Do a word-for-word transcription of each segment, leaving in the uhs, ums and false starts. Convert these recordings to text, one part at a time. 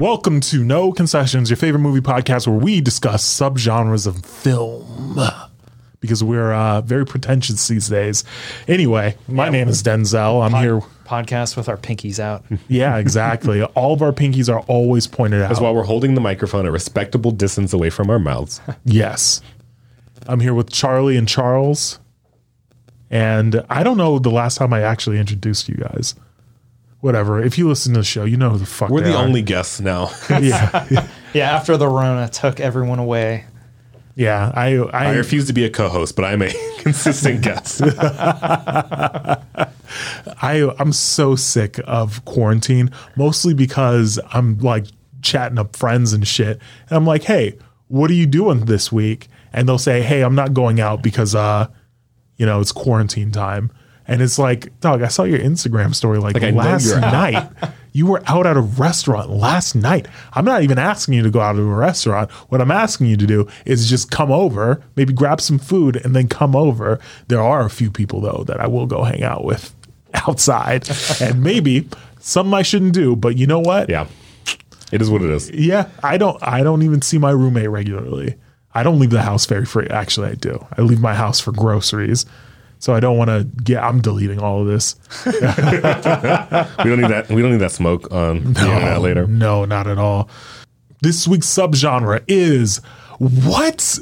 Welcome to No Concessions, your favorite movie podcast where we discuss subgenres of film because we're uh, very pretentious these days. Anyway, my yeah, name is Denzel. I'm pod- here. Podcast with our pinkies out. Yeah, exactly. All of our pinkies are always pointed out. That's why we're holding the microphone a respectable distance away from our mouths. Yes. I'm here with Charlie and Charles. And I don't know the last time I actually introduced you guys. Whatever. If you listen to the show, you know who the fuck We're they the are. Only guests now. Yeah. Yeah, after the Rona took everyone away. Yeah. I, I, I refuse to be a co-host, but I'm a consistent guest. I, I'm so sick of quarantine, mostly because I'm like chatting up friends and shit. And I'm like, hey, what are you doing this week? And they'll say, hey, I'm not going out because, uh, you know, it's quarantine time. And it's like, dog, I saw your Instagram story like, like last night. You were out at a restaurant last night. I'm not even asking you to go out to a restaurant. What I'm asking you to do is just come over, maybe grab some food and then come over. There are a few people, though, that I will go hang out with outside. And maybe some I shouldn't do. But you know what? Yeah, it is what it is. Yeah, I don't I don't even see my roommate regularly. I don't leave the house very free. Actually, I do. I leave my house for groceries. So I don't want to get. I'm deleting all of this. we don't need that. We don't need that smoke on the internet later. No, not at all. This week's subgenre is what?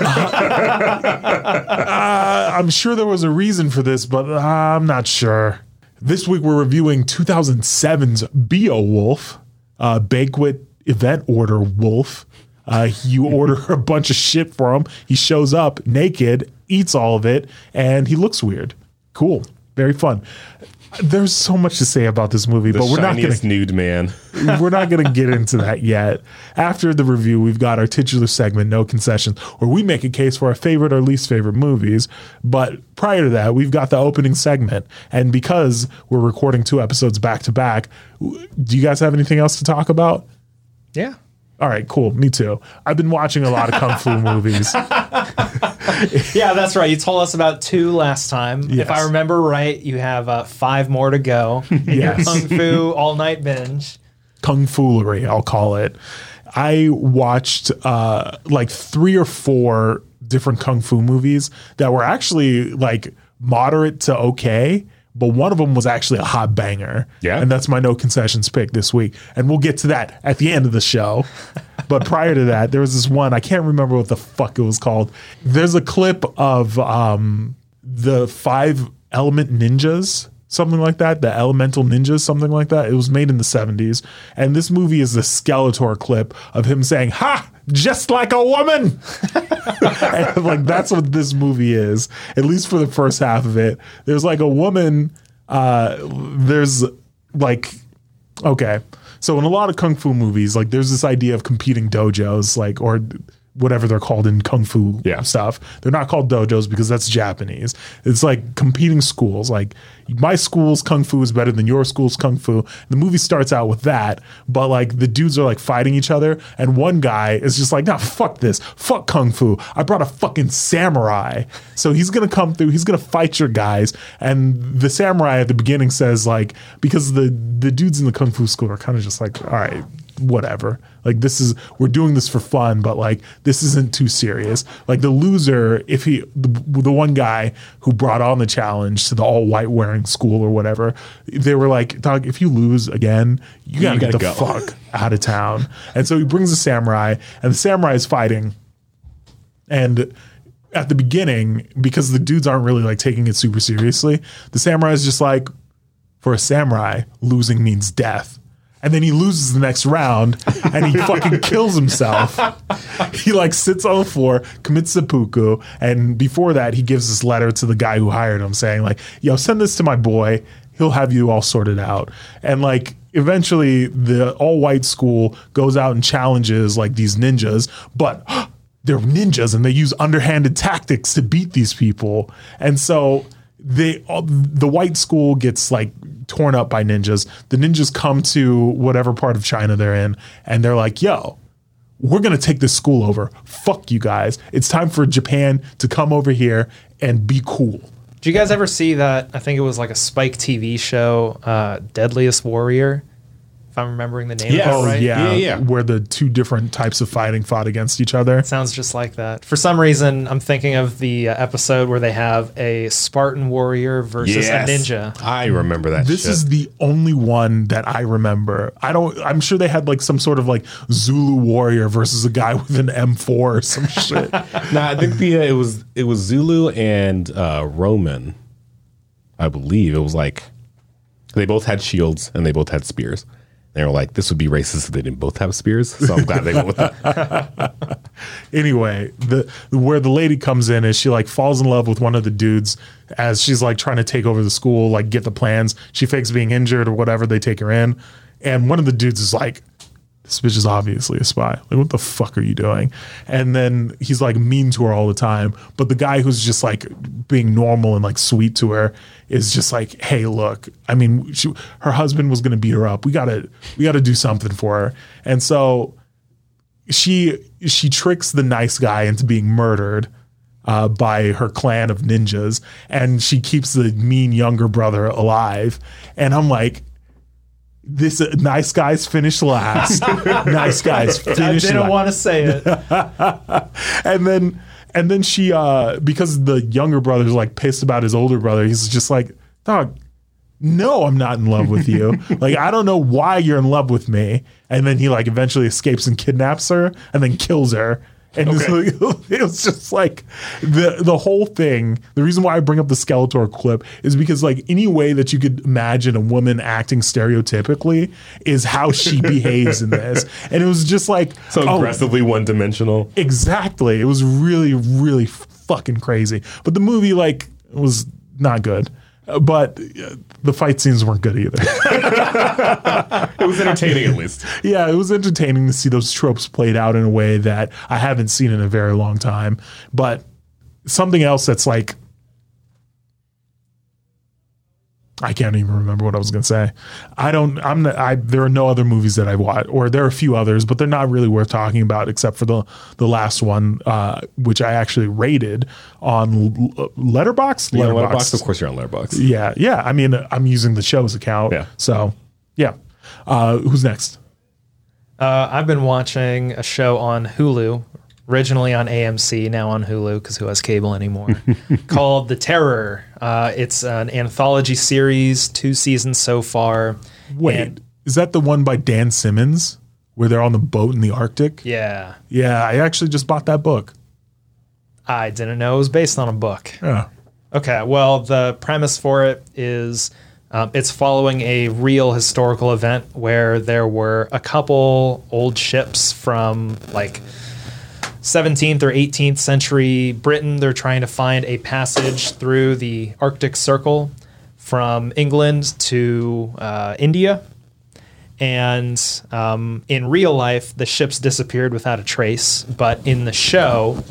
uh, I'm sure there was a reason for this, but I'm not sure. This week we're reviewing two thousand seven's Beowulf, uh, Banquet Event Order Wolf. Uh, you order a bunch of shit for him. He shows up naked, eats all of it, and he looks weird. Cool. Very fun. There's so much to say about this movie, the but we're not going to nude man. We're not going to get into that yet. After the review, we've got our titular segment, No Concessions, where we make a case for our favorite or least favorite movies. But prior to that, we've got the opening segment. And because we're recording two episodes back to back, do you guys have anything else to talk about? Yeah. All right, cool. Me too. I've been watching a lot of kung fu movies. Yeah, that's right. You told us about two last time. Yes. If I remember right, you have uh, five more to go in yes. your kung fu all-night binge. Kung foolery, I'll call it. I watched uh, like three or four different kung fu movies that were actually like moderate to okay. But one of them was actually a hot banger. Yeah. And that's my No Concessions pick this week. And we'll get to that at the end of the show. But prior to that, there was this one. I can't remember what the fuck it was called. There's a clip of um, the Five Element Ninjas, something like that. The Elemental Ninjas, something like that. It was made in the seventies. And this movie is the Skeletor clip of him saying, ha! Just like a woman. And like that's what this movie is, at least for the first half of it. There's like a woman. Uh, there's like, okay. So in a lot of kung fu movies, like there's this idea of competing dojos, like, or whatever they're called in kung fu yeah. stuff. They're not called dojos because that's Japanese. It's like competing schools. Like my school's kung fu is better than your school's kung fu. The movie starts out with that, but like the dudes are like fighting each other. And one guy is just like, nah, fuck this. Fuck kung fu. I brought a fucking samurai. So he's going to come through. He's going to fight your guys. And the samurai at the beginning says like, because the, the dudes in the kung fu school are kind of just like, all right, whatever. Like this is, we're doing this for fun, but like this isn't too serious. Like the loser, if he, the, the one guy who brought on the challenge to the all white wearing school or whatever, they were like, dog, if you lose again, you gotta, you gotta get the go. fuck out of town. And so he brings the samurai, and the samurai is fighting. And at the beginning, because the dudes aren't really like taking it super seriously, the samurai is just like, for a samurai, losing means death. And then he loses the next round, and he fucking kills himself. He, like, sits on the floor, commits seppuku, and before that, he gives this letter to the guy who hired him saying, like, yo, send this to my boy. He'll have you all sorted out. And, like, eventually, the all-white school goes out and challenges, like, these ninjas, but they're ninjas, and they use underhanded tactics to beat these people. And so they all, the white school gets, like, torn up by ninjas. The ninjas come to whatever part of China they're in, and they're like, yo, we're going to take this school over. Fuck you guys. It's time for Japan to come over here and be cool. Did you guys ever see that? I think it was like a Spike T V show, uh, Deadliest Warrior. If I'm remembering the name yes. of it right. Oh, yeah, yeah, yeah. Where the two different types of fighting fought against each other. It sounds just like that. For some reason, I'm thinking of the episode where they have a Spartan warrior versus yes. a ninja. I remember that This shit. Is the only one that I remember. I don't, I'm sure they had like some sort of like Zulu warrior versus a guy with an M four or some shit. Nah, I think the, uh, it was, it was Zulu and uh, Roman, I believe. It was like, they both had shields and they both had spears. They were like, this would be racist if they didn't both have spears. So I'm glad they went with that. Anyway, the where the lady comes in is she like falls in love with one of the dudes as she's like trying to take over the school, like get the plans. She fakes being injured or whatever. They take her in. And one of the dudes is like, this bitch is obviously a spy. Like, what the fuck are you doing? And then he's like mean to her all the time. But the guy who's just like being normal and like sweet to her is just like, hey, look, I mean, she, her husband was going to beat her up. We gotta, we gotta do something for her. And so she, she tricks the nice guy into being murdered uh, by her clan of ninjas. And she keeps the mean younger brother alive. And I'm like, this uh, nice guys finish last. Nice guys finish last. I didn't want to say it. And then and then she, uh, because the younger brother's like pissed about his older brother, he's just like, dog, no, I'm not in love with you. Like, I don't know why you're in love with me. And then he like eventually escapes and kidnaps her and then kills her. And okay. it's, like, it's just like the the whole thing. The reason why I bring up the Skeletor clip is because like any way that you could imagine a woman acting stereotypically is how she behaves in this. And it was just like so aggressively oh, one-dimensional. Exactly. It was really, really fucking crazy. But the movie like was not good. But the fight scenes weren't good either. It was entertaining, at least. Yeah, it was entertaining to see those tropes played out in a way that I haven't seen in a very long time. But something else that's like, I can't even remember what I was going to say. I don't, I'm not, I, there are no other movies that I've watched, or there are a few others, but they're not really worth talking about except for the, the last one, uh, which I actually rated on Letterboxd. Yeah, Letterboxd. Of course you're on Letterboxd. Yeah. Yeah. I mean, I'm using the show's account. Yeah. So yeah. Uh, who's next? Uh, I've been watching a show on Hulu, originally on A M C, now on Hulu, because who has cable anymore, called The Terror. Uh, it's an anthology series, two seasons so far. Wait, and, is that the one by Dan Simmons where they're on the boat in the Arctic? Yeah. Yeah, I actually just bought that book. I didn't know it was based on a book. Yeah. Okay, well, the premise for it is um, it's following a real historical event where there were a couple old ships from, like, seventeenth or eighteenth century Britain. They're trying to find a passage through the Arctic Circle from England to uh, India. And um, in real life, the ships disappeared without a trace. But in the show,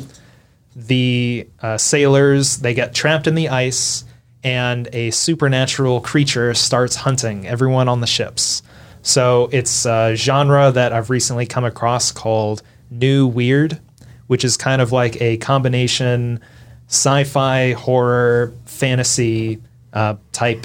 the uh, sailors, they get trapped in the ice and a supernatural creature starts hunting everyone on the ships. So it's a genre that I've recently come across called New Weird, which is kind of like a combination sci-fi, horror, fantasy uh, type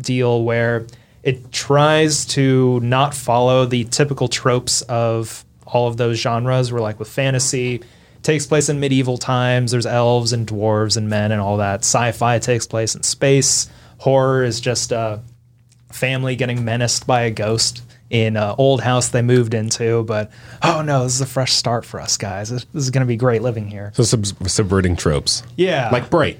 deal where it tries to not follow the typical tropes of all of those genres. Where like with fantasy, it takes place in medieval times. There's elves and dwarves and men and all that. Sci-fi takes place in space. Horror is just a family getting menaced by a ghost in an old house they moved into, but oh no, this is a fresh start for us guys. This, this is going to be great living here. So sub- subverting tropes. Yeah. Like Bright.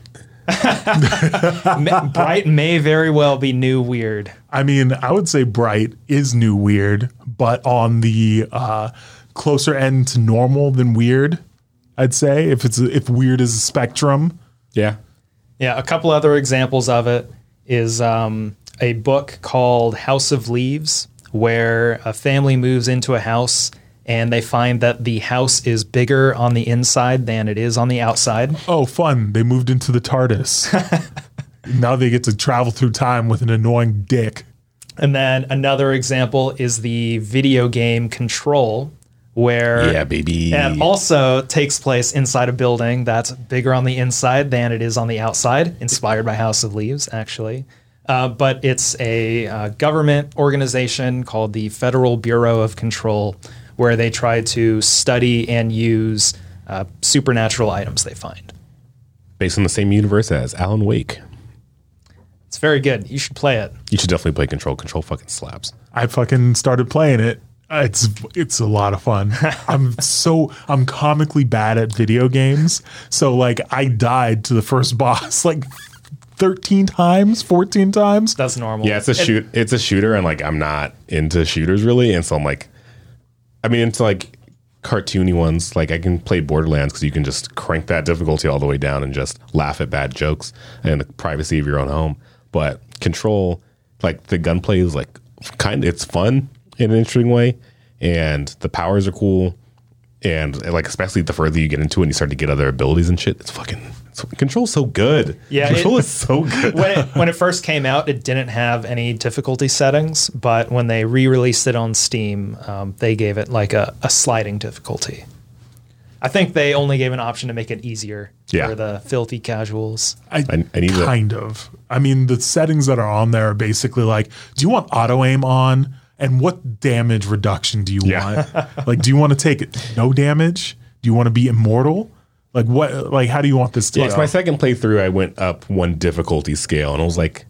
Bright may very well be New Weird. I mean, I would say Bright is New Weird, but on the uh, closer end to normal than weird, I'd say, if it's if weird is a spectrum. Yeah. Yeah, a couple other examples of it is um, a book called House of Leaves, where a family moves into a house and they find that the house is bigger on the inside than it is on the outside. Oh, fun. They moved into the TARDIS. Now they get to travel through time with an annoying dick. And then another example is the video game Control, where yeah, baby. It also takes place inside a building that's bigger on the inside than it is on the outside, inspired by House of Leaves, actually. uh, but it's a uh, government organization called the Federal Bureau of Control, where they try to study and use uh, supernatural items they find. Based on the same universe as Alan Wake. It's very good. You should play it. You should definitely play Control. Control fucking slaps. I fucking started playing it. It's it's a lot of fun. I'm so I'm comically bad at video games. So like I died to the first boss like thirteen times, fourteen times. That's normal. Yeah, it's a shoot. It, it's a shooter, and like I'm not into shooters really, and so I'm like, I mean, it's like cartoony ones. Like I can play Borderlands because you can just crank that difficulty all the way down and just laugh at bad jokes in the privacy of your own home. But Control, like the gunplay is like kind of, it's fun in an interesting way, and the powers are cool, and like especially the further you get into it and you start to get other abilities and shit, it's fucking it's, Control's so good. Yeah, Control it, is so good. When it, when it first came out, it didn't have any difficulty settings, but when they re-released it on Steam, um, they gave it like a, a sliding difficulty. I think they only gave an option to make it easier yeah. for the filthy casuals. I, I, I need kind that. of. I mean, the settings that are on there are basically like, do you want auto aim on? And what damage reduction do you yeah. want? Like, do you want to take it? No damage? Do you want to be immortal? Like, what? Like, how do you want this to yeah, go? So my second playthrough, I went up one difficulty scale, and I was like,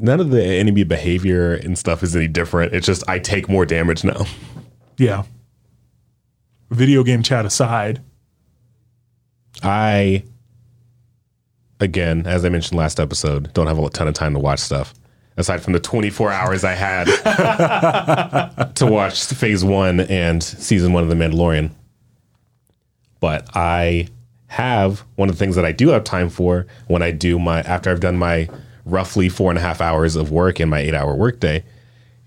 none of the enemy behavior and stuff is any different. It's just I take more damage now. Yeah. Video game chat aside. I, again, as I mentioned last episode, don't have a ton of time to watch stuff. Aside from the twenty-four hours I had to watch phase one and season one of The Mandalorian. But I have one of the things that I do have time for when I do my, after I've done my roughly four and a half hours of work in my eight hour workday,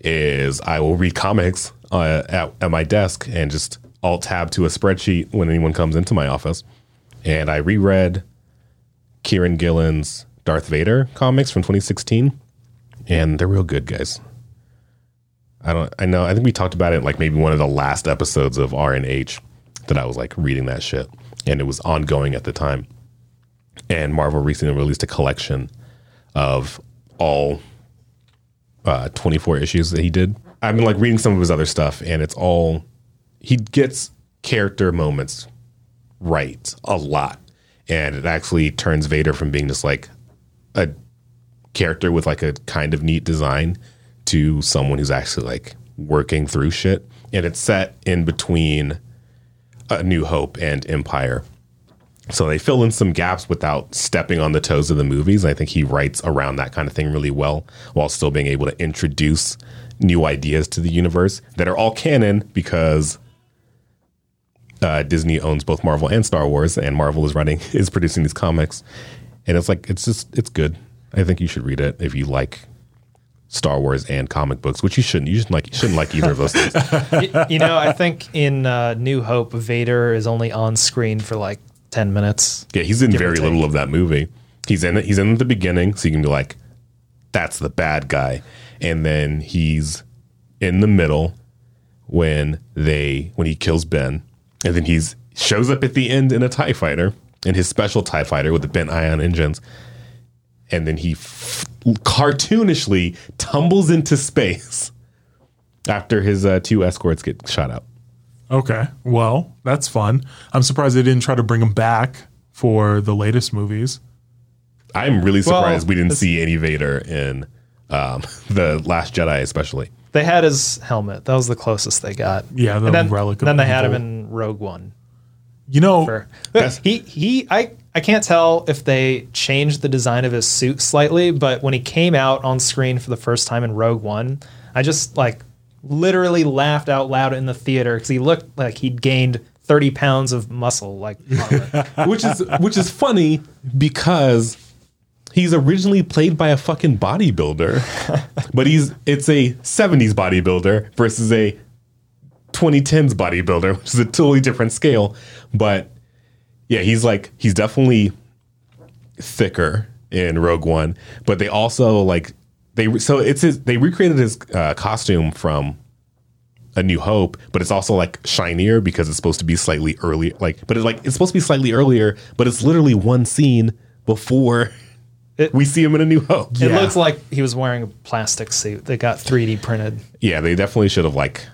is I will read comics uh, at, at my desk and just alt tab to a spreadsheet when anyone comes into my office. And I reread Kieran Gillen's Darth Vader comics from twenty sixteen. And they're real good, guys. I don't. I know. I think we talked about it like maybe one of the last episodes of R and H that I was like reading that shit, and it was ongoing at the time. And Marvel recently released a collection of all uh, twenty-four issues that he did. I've been like reading some of his other stuff, and it's all he gets character moments right a lot, and it actually turns Vader from being just like a character with like a kind of neat design to someone who's actually like working through shit. And it's set in between A New Hope and Empire, so they fill in some gaps without stepping on the toes of the movies. And I think he writes around that kind of thing really well, while still being able to introduce new ideas to the universe that are all canon, because uh, Disney owns both Marvel and Star Wars, and Marvel is running is producing these comics. And it's like, it's just, it's good. I think you should read it if you like Star Wars and comic books, which you shouldn't. You shouldn't like, you shouldn't like either of those things. you, you know, I think in uh, New Hope, Vader is only on screen for like ten minutes. Yeah, he's in very little of that movie. He's in it. He's in the beginning, so you can be like, "That's the bad guy," and then he's in the middle when they when he kills Ben, and then he's shows up at the end in a TIE fighter, in his special TIE fighter with the bent ion engines. And then he f- cartoonishly tumbles into space after his uh, two escorts get shot out. Okay. Well, that's fun. I'm surprised they didn't try to bring him back for the latest movies. I'm really surprised well, we didn't see any Vader in um, The Last Jedi, especially. They had his helmet. That was the closest they got. Yeah, the then, relic of Then they had him in Rogue One. You know, for, he he I I can't tell if they changed the design of his suit slightly, but when he came out on screen for the first time in Rogue One, I just like literally laughed out loud in the theater because he looked like he'd gained thirty pounds of muscle, like which is which is funny because he's originally played by a fucking bodybuilder, but he's it's a seventies bodybuilder versus a twenty tens bodybuilder, which is a totally different scale. But yeah, he's like he's definitely thicker in Rogue One, but they also like they so it's his, they recreated his uh, costume from A New Hope, but it's also like shinier because it's supposed to be slightly earlier. Like, but it's like it's supposed to be slightly earlier, but it's literally one scene before It, we see him in A New Hope. It yeah. looks like he was wearing a plastic suit that got three D printed. Yeah, they definitely should have like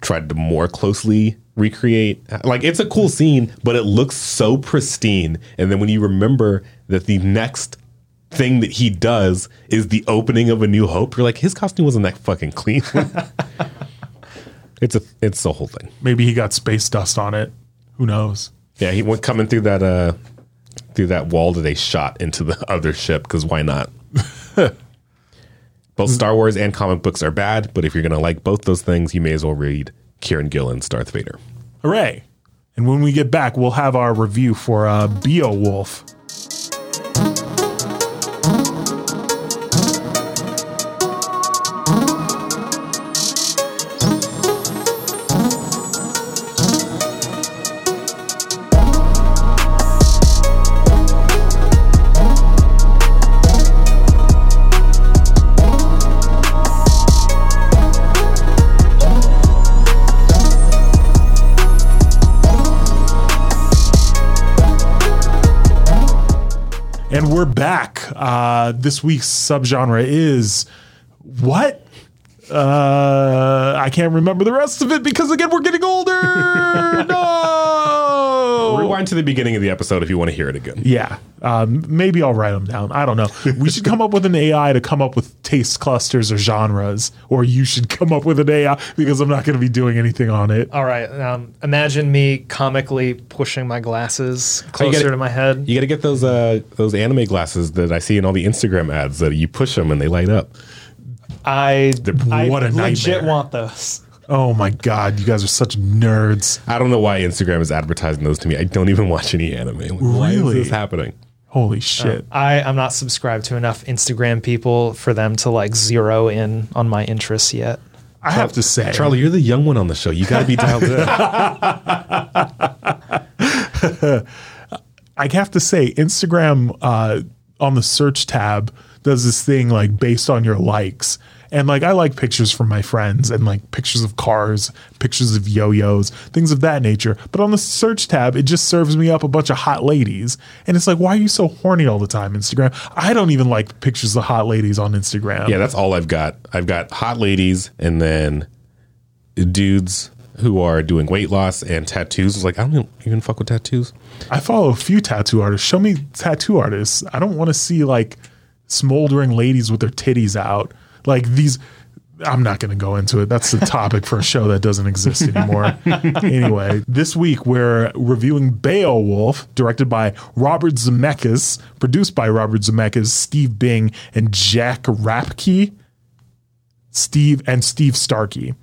tried to more closely recreate. Like, it's a cool scene, but it looks so pristine. And then when you remember that the next thing that he does is the opening of A New Hope, you're like, his costume wasn't that fucking clean. It's a it's the whole thing. Maybe he got space dust on it. Who knows? Yeah, he went coming through that. Uh, through that wall that they shot into the other ship, because why not? Both Star Wars and comic books are bad, but if you're going to like both those things, you may as well read Kieran Gillen's Darth Vader. Hooray! And when we get back, we'll have our review for uh, Beowulf. And we're back. Uh, this week's subgenre is what? Uh, I can't remember the rest of it because, again, we're getting older. No! Rewind to the beginning of the episode if you want to hear it again. Yeah. Um, maybe I'll write them down. I don't know. We should come up with an A I to come up with taste clusters or genres, or you should come up with an A I because I'm not going to be doing anything on it. All right. Um, imagine me comically pushing my glasses closer oh, gotta, to my head. You got to get those uh, those anime glasses that I see in all the Instagram ads that you push them and they light up. I, I what a legit nightmare. Want those. Oh my God, you guys are such nerds. I don't know why Instagram is advertising those to me. I don't even watch any anime. Like, really? Why is this happening? Holy shit. Uh, I, I'm not subscribed to enough Instagram people for them to like zero in on my interests yet. I have to say. Charlie, you're the young one on the show. You got to be dialed in. I have to say, Instagram uh, on the search tab does this thing like based on your likes. And like, I like pictures from my friends and like pictures of cars, pictures of yo-yos, things of that nature. But on the search tab, it just serves me up a bunch of hot ladies. And it's like, why are you so horny all the time, Instagram? I don't even like pictures of hot ladies on Instagram. Yeah, that's all I've got. I've got hot ladies and then dudes who are doing weight loss and tattoos. It's like, I don't even fuck with tattoos. I follow a few tattoo artists. Show me tattoo artists. I don't want to see like smoldering ladies with their titties out. Like these, I'm not going to go into it. That's the topic for a show that doesn't exist anymore. Anyway, this week we're reviewing Beowulf, directed by Robert Zemeckis, produced by Robert Zemeckis, Steve Bing, and Jack Rapke, Steve and Steve Starkey.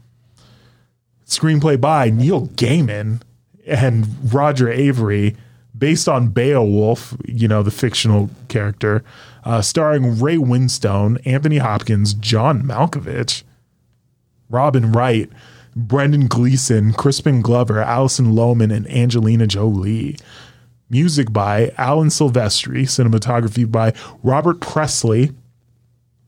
Screenplay by Neil Gaiman and Roger Avery, based on Beowulf, you know, the fictional character. Uh, starring Ray Winstone, Anthony Hopkins, John Malkovich, Robin Wright, Brendan Gleeson, Crispin Glover, Allison Lohman, and Angelina Jolie. Music by Alan Silvestri. Cinematography by Robert Presley.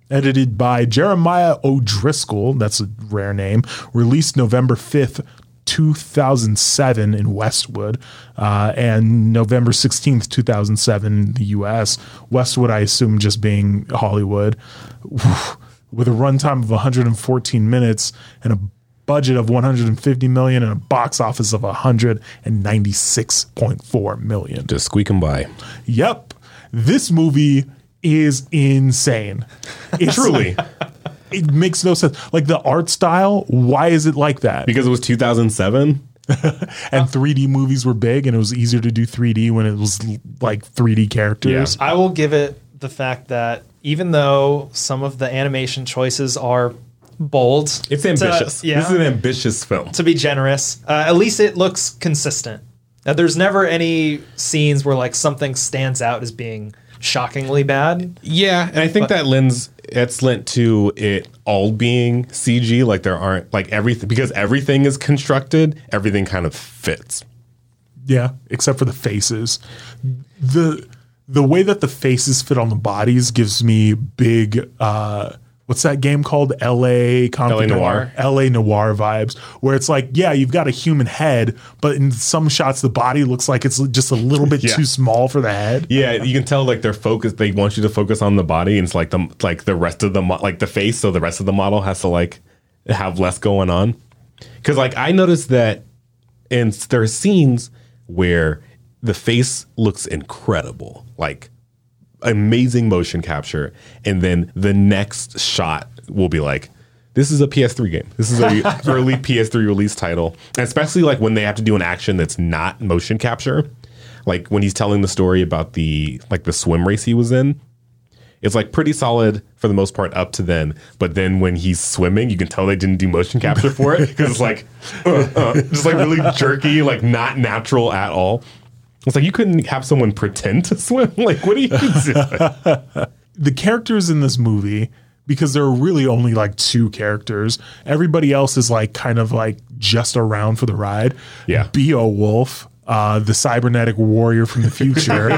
Edited by Jeremiah O'Driscoll. That's a rare name. Released November fifth, two thousand seven in Westwood, uh, and November sixteenth, two thousand seven in the U S Westwood, I assume just being Hollywood, with a runtime of one hundred fourteen minutes and a budget of one hundred fifty million dollars and a box office of one hundred ninety-six point four million dollars. Just squeaking by. Yep. This movie is insane. It's truly. It makes no sense. Like the art style, why is it like that? Because it was two thousand seven and three D movies were big and it was easier to do three D when it was like three D characters. Yeah. I will give it the fact that even though some of the animation choices are bold. It's ambitious. To, yeah, this is an ambitious film. To be generous. Uh, at least it looks consistent. Now, there's never any scenes where like something stands out as being shockingly bad. Yeah, and I think but, that lends... It's lent to it all being C G. Like there aren't like everything because everything is constructed. Everything kind of fits. Yeah, except for the faces. the The way that the faces fit on the bodies gives me big uh, what's that game called? L A Confidant, L A Noir. L A Noir vibes, where it's like, yeah, you've got a human head, but in some shots the body looks like it's just a little bit yeah. too small for the head. Yeah, you can tell like they're focused. They want you to focus on the body, and it's like the like the rest of the mo- like the face. So the rest of the model has to like have less going on. Because like I noticed that, and there are scenes where the face looks incredible, like amazing motion capture, and then the next shot will be like, this is a P S three game. This is an early P S three release title. And especially like when they have to do an action that's not motion capture, like when he's telling the story about the like the swim race he was in. It's like pretty solid for the most part up to then, but then when he's swimming, you can tell they didn't do motion capture for it because it's like uh, uh, just like really jerky, like not natural at all. It's like you couldn't have someone pretend to swim. Like, what are you doing? The characters in this movie, because there are really only like two characters, everybody else is like kind of like just around for the ride. Yeah, Beowulf. Uh, the cybernetic warrior from the future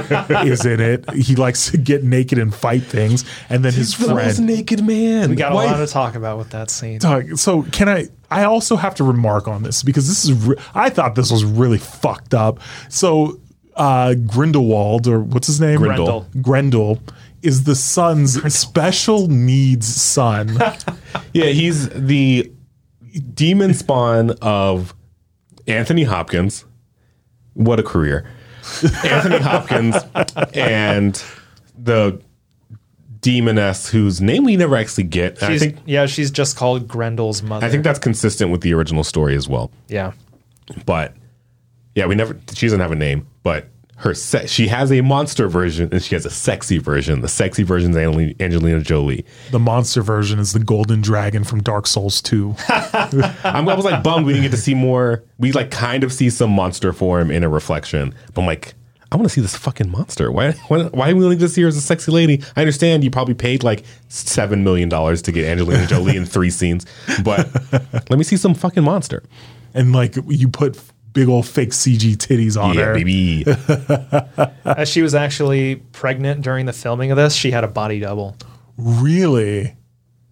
is in it. He likes to get naked and fight things. And then He's his friend. He's the most naked man. We got Wife. a lot to talk about with that scene. So can I, I also have to remark on this because this is, re- I thought this was really fucked up. So uh, Grindelwald, or what's his name? Grendel. Grendel is the son's Grendel. special needs son. Yeah, he's the demon spawn of Anthony Hopkins. What a career. Anthony Hopkins and the demoness whose name we never actually get. She's, I think, yeah, she's just called Grendel's mother. I think that's consistent with the original story as well. Yeah. But, yeah, we never. She doesn't have a name, but her se- she has a monster version and she has a sexy version. The sexy version is Angelina Jolie. The monster version is the golden dragon from Dark Souls two. I'm, I was like bummed we didn't get to see more. We like kind of see some monster form in a reflection, but I'm like, I want to see this fucking monster. Why why, why do we only just see her as a sexy lady? I understand you probably paid like seven million dollars to get Angelina Jolie in three scenes, but let me see some fucking monster. And like you put big old fake C G titties on yeah, her. Yeah, baby. As she was actually pregnant during the filming of this, she had a body double. Really?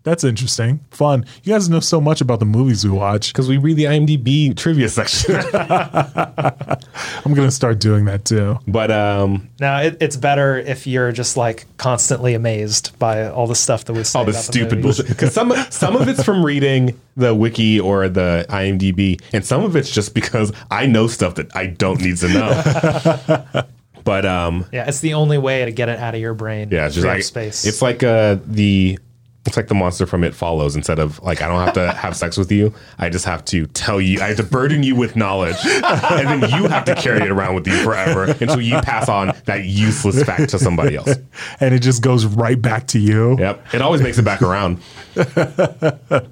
That's interesting. Fun. You guys know so much about the movies we watch. Because we read the IMDb trivia section. I'm going to start doing that too. But um, now it, it's better if you're just like constantly amazed by all the stuff that we see. All the stupid bullshit. Because some, some of it's from reading the wiki or the IMDb. And some of it's just because I know stuff that I don't need to know. But um, yeah, it's the only way to get it out of your brain. Yeah, it's just like, space. It's like uh, the... It's like the monster from It Follows. Instead of like, I don't have to have sex with you. I just have to tell you. I have to burden you with knowledge, and then you have to carry it around with you forever until you pass on that useless fact to somebody else. And it just goes right back to you. Yep, it always makes it back around. But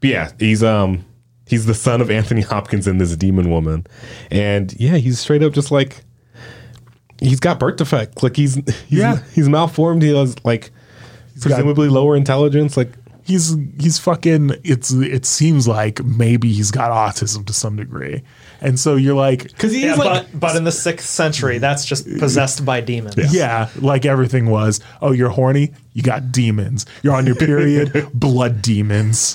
yeah, he's um he's the son of Anthony Hopkins and this demon woman, and yeah, he's straight up just like he's got birth defect. Like he's, he's yeah he's malformed. He has like. Presumably got, lower intelligence, like he's he's fucking. It's it seems like maybe he's got autism to some degree, and so you're like, because he's yeah, like, but, but in the sixth century, that's just possessed by demons. Yeah. yeah, like everything was. Oh, you're horny. You got demons. You're on your period. Blood demons.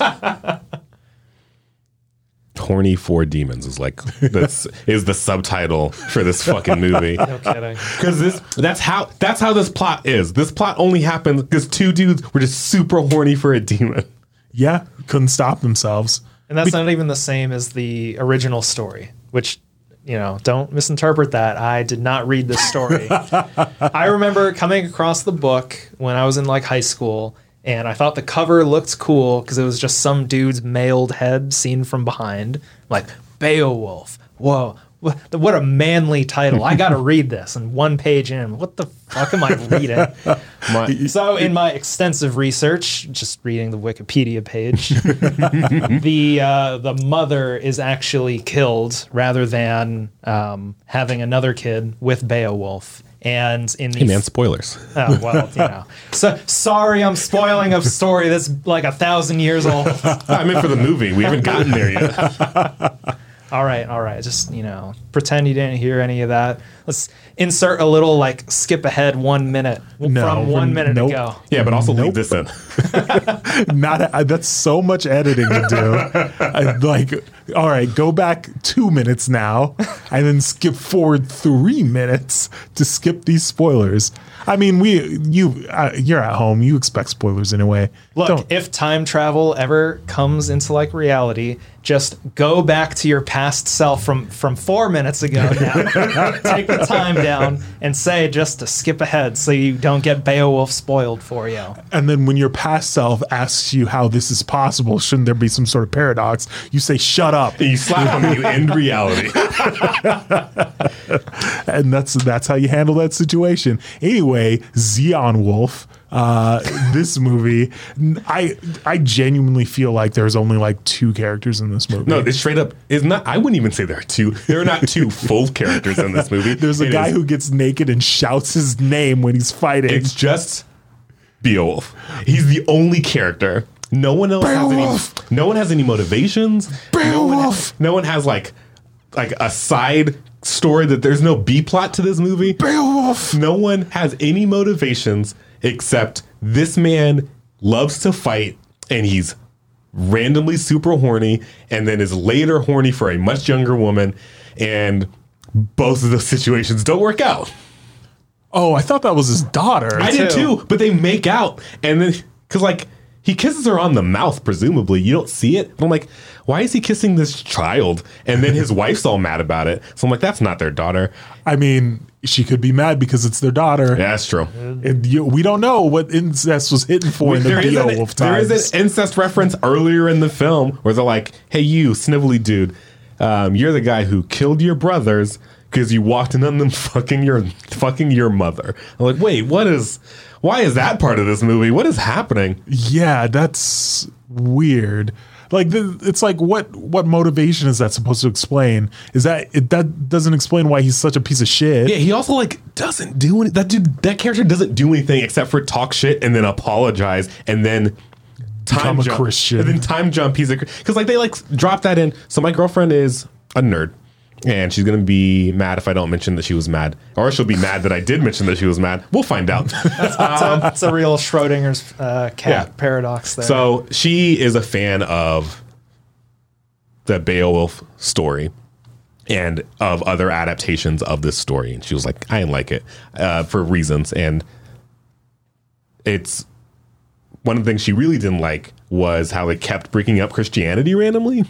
Horny for demons is like this is the subtitle for this fucking movie. No kidding. Because this that's how that's how this plot is. This plot only happens because two dudes were just super horny for a demon. Yeah, couldn't stop themselves. And that's Be- not even the same as the original story, which, you know, don't misinterpret that. I did not read this story. I remember coming across the book when I was in like high school. And I thought the cover looked cool because it was just some dude's mailed head seen from behind. Like, Beowulf. Whoa. What a manly title. I got to read this. And one page in, what the fuck am I reading? my, so in my extensive research, just reading the Wikipedia page, the uh, the mother is actually killed rather than um, having another kid with Beowulf. And in the hey man, spoilers. Oh well, you know. So sorry, I'm spoiling a story that's like a thousand years old. I meant for the movie. We haven't gotten there yet. all right, all right, just, you know, pretend you didn't hear any of that. Let's insert a little, like, skip ahead one minute no, from one minute nope. ago. Yeah, but also nope. leave this in. Not a, that's so much editing to do. I, like, all right, go back two minutes now and then skip forward three minutes to skip these spoilers. I mean, we you uh, you're at home. You expect spoilers anyway. Look, Don't. if time travel ever comes into, like, reality, just go back to your past self from, from four minutes ago now. Take the time down and say just to skip ahead so you don't get Beowulf spoiled for you. And then when your past self asks you how this is possible, shouldn't there be some sort of paradox, you say, shut up. You slap them, you end reality. And that's that's how you handle that situation. Anyway, Xeon Wolf. Uh, this movie, I I genuinely feel like there's only like two characters in this movie. No, it's straight up is not. I wouldn't even say there are two. There are not two full characters in this movie. There's a it guy is. who gets naked and shouts his name when he's fighting. It's just Beowulf. He's the only character. No one else Beowulf. has any. No one has any motivations. Beowulf. No, no one has like like a side story. That there's no B plot to this movie. Beowulf. No one has any motivations. Except this man loves to fight, and he's randomly super horny, and then is later horny for a much younger woman, and both of those situations don't work out. Oh, I thought that was his daughter. I too. did too, but they make out, and then because like he kisses her on the mouth, presumably you don't see it. But I'm like, why is he kissing this child? And then his wife's all mad about it. So I'm like, that's not their daughter. I mean. She could be mad because it's their daughter. Yeah, that's true. And you, we don't know what incest was hitting for in the Beowulf times. There is an incest reference earlier in the film where they're like, hey, you snivelly dude, um, you're the guy who killed your brothers because you walked in on them fucking your fucking your mother. I'm like, wait, what is, why is that part of this movie? What is happening? Yeah, that's weird. Like the, it's like what what motivation is that supposed to explain? Is that it, that doesn't explain why he's such a piece of shit? Yeah, he also like doesn't do any, that dude. That character doesn't do anything except for talk shit and then apologize and then time Become jump. A Christian. And then time jump. He's a because like they like drop that in. So my girlfriend is a nerd and she's gonna be mad if I don't mention that she was mad, or she'll be mad that I did mention that she was mad. We'll find out. That's, that's, um, a, that's a real Schrodinger's uh, cat yeah. paradox there. So she is a fan of the Beowulf story and of other adaptations of this story, and she was like, I didn't like it uh, for reasons, and it's one of the things she really didn't like was how they kept breaking up Christianity randomly,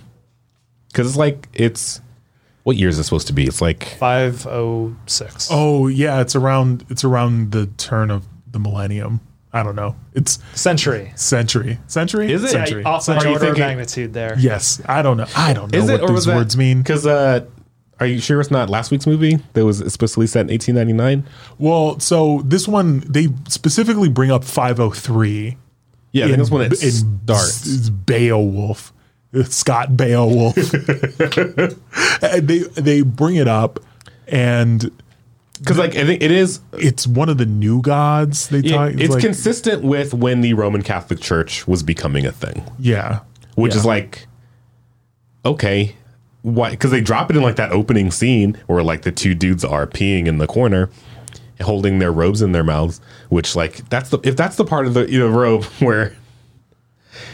because it's like it's. What year is it supposed to be? It's like five oh six. Oh yeah, it's around it's around the turn of the millennium. I don't know. It's century. Century. Century? Is it? Century. Yeah, also century. Order thinking, of magnitude there. Yes. I don't know. I don't know is what it, these words that, mean. Because uh, are you sure it's not last week's movie that was explicitly set in eighteen ninety-nine? Well, so this one they specifically bring up five oh three. Yeah, in, I think that's when it starts. It's Beowulf. Scott Beowulf. they they bring it up, and because like I think it is, it's one of the new gods. They talk, it's, it's like, consistent with when the Roman Catholic Church was becoming a thing. Yeah, which yeah. is like okay, why? Because they drop it in like that opening scene where like the two dudes are peeing in the corner, holding their robes in their mouths. Which like that's the if that's the part of the you know, robe where.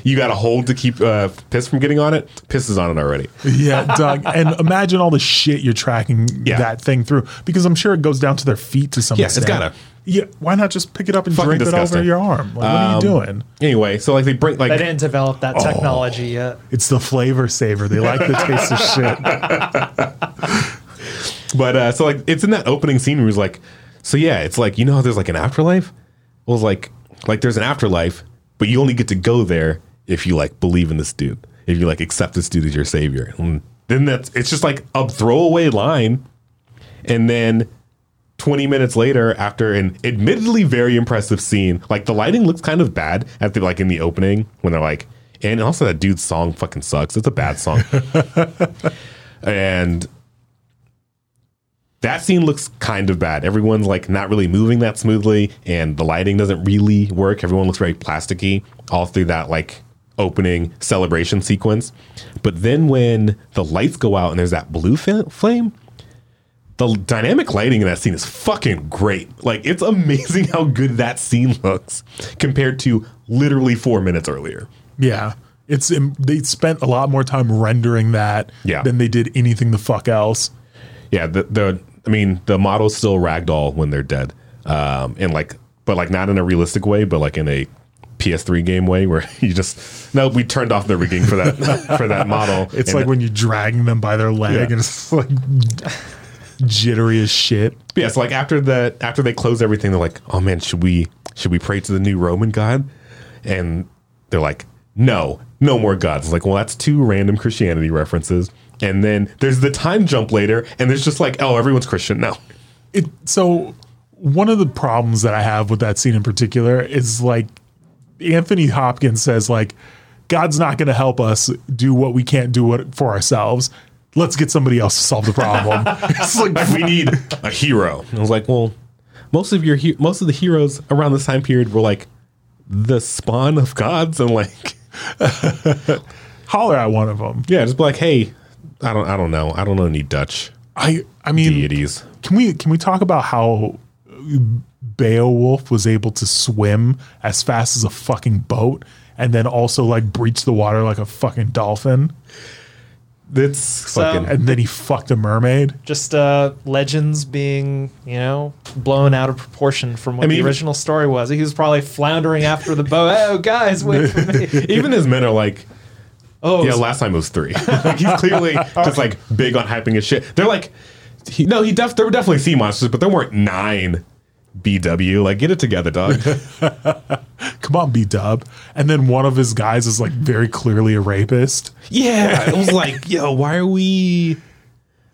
You got a hold to keep uh, piss from getting on it. Piss is on it already. Yeah, Doug. And imagine all the shit you're tracking yeah. that thing through, because I'm sure it goes down to their feet to some yeah, extent. Yeah, it's gotta. Yeah, why not just pick it up and Fucking drink disgusting. it over your arm? Like, um, what are you doing? Anyway, so like they bring like they didn't develop that oh, technology yet. It's the flavor saver. They like the taste of shit. But uh, so like it's in that opening scene where he's like, so yeah, it's like you know how there's like an afterlife. Well, it's like like there's an afterlife. But you only get to go there if you like believe in this dude, if you like accept this dude as your savior. And then that's it's just like a throwaway line. And then twenty minutes later, after an admittedly very impressive scene, like the lighting looks kind of bad at the like in the opening when they're like, and also that dude's song fucking sucks. It's a bad song. And that scene looks kind of bad. Everyone's like not really moving that smoothly, and the lighting doesn't really work. Everyone looks very plasticky all through that like opening celebration sequence. But then when the lights go out and there's that blue f- flame, the dynamic lighting in that scene is fucking great. Like, it's amazing how good that scene looks compared to literally four minutes earlier. Yeah. It's they spent a lot more time rendering that yeah. than they did anything the fuck else. Yeah, the the I mean the models still ragdoll when they're dead, um, and like but like not in a realistic way, but like in a P S three game way where you just no, we turned off the rigging for that for that model. It's and like the, when you drag them by their leg yeah. and it's like jittery as shit. But yeah, so like after that, after they close everything, they're like, oh man, should we should we pray to the new Roman god? And they're like, no. No more gods. Like, well, that's two random Christianity references. And then there's the time jump later, and there's just like, oh, everyone's Christian now. It, so one of the problems that I have with that scene in particular is like Anthony Hopkins says, like, God's not going to help us do what we can't do for ourselves. Let's get somebody else to solve the problem. It's like, like we need a hero. And I was like, well, most of your he- most of the heroes around this time period were like the spawn of gods and like. Holler at one of them. Yeah, just be like, hey, I don't, I don't know, I don't know any Dutch. I, I mean, deities. Can we, can we talk about how Beowulf was able to swim as fast as a fucking boat, and then also like breach the water like a fucking dolphin? That's so, fucking, and then he fucked a mermaid. Just uh, legends being, you know, blown out of proportion from what I mean, the original story was. He was probably floundering after the boat. Oh, guys, wait for me. Even his men are like, oh, yeah, last time it was three. Like, he's clearly just like big on hyping his shit. They're like, he, no, he def- there were definitely sea monsters, but there weren't nine. B W, like, get it together, dog. Come on, B-Dub. And then one of his guys is like very clearly a rapist. Yeah, it was like, yo, why are we?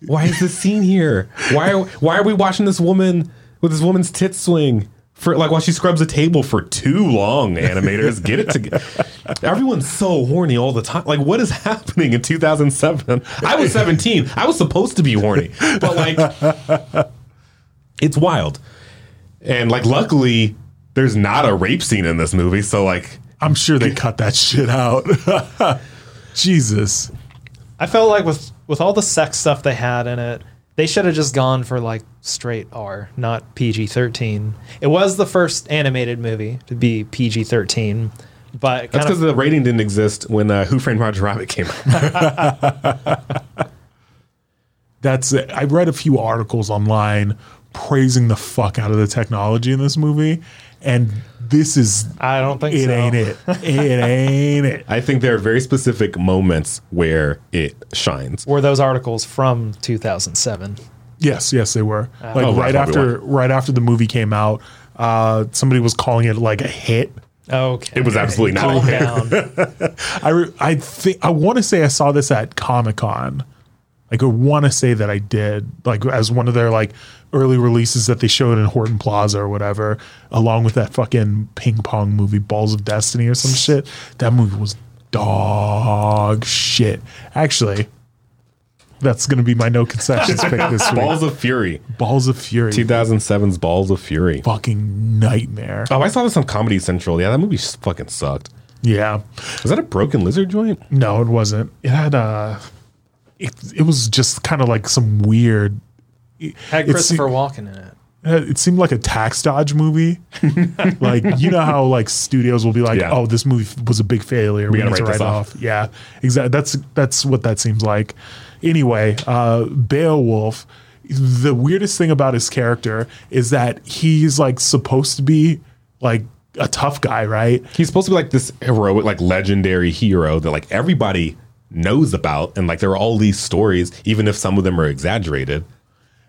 Why is this scene here? Why are why are we watching this woman with this woman's tit swing for like while she scrubs a table for too long? Animators, get it together. Everyone's so horny all the time. Like, what is happening in two thousand seven? I was seventeen. I was supposed to be horny, but like, it's wild. And like, luckily, there's not a rape scene in this movie, so like, I'm sure they cut that shit out. Jesus, I felt like with with all the sex stuff they had in it, they should have just gone for like straight R, not P G thirteen. It was the first animated movie to be P G thirteen, but that's because the rating didn't exist when uh, Who Framed Roger Rabbit came out. That's it. I read a few articles online praising the fuck out of the technology in this movie, and this is I don't think it so. ain't it it ain't it I think there are very specific moments where it shines. Were those articles from two thousand seven? Yes yes they were. Uh, like oh, right after right after the movie came out, uh somebody was calling it like a hit. Okay, it was absolutely not a hit. I re- I think I want to say I saw this at Comic-Con. Like, I want to say that I did, like, as one of their, like, early releases that they showed in Horton Plaza or whatever, along with that fucking ping pong movie, Balls of Destiny or some shit. That movie was dog shit. Actually, that's going to be my No Concessions pick this week. Balls of Fury. Balls of Fury. two thousand seven's Balls of Fury. Fucking nightmare. Oh, I saw this on Comedy Central. Yeah, that movie fucking sucked. Yeah. Was that a broken lizard joint? No, it wasn't. It had a... Uh, It, it was just kind of like some weird. It, had Christopher it, Walken in it. It seemed like a tax dodge movie. Like, you know how like studios will be like, yeah. oh, this movie was a big failure. We, we gotta need write to write this off. off. Yeah, exactly. That's that's what that seems like. Anyway, uh, Beowulf. The weirdest thing about his character is that he's like supposed to be like a tough guy, right? He's supposed to be like this heroic, like legendary hero that like everybody knows about, and like there are all these stories, even if some of them are exaggerated.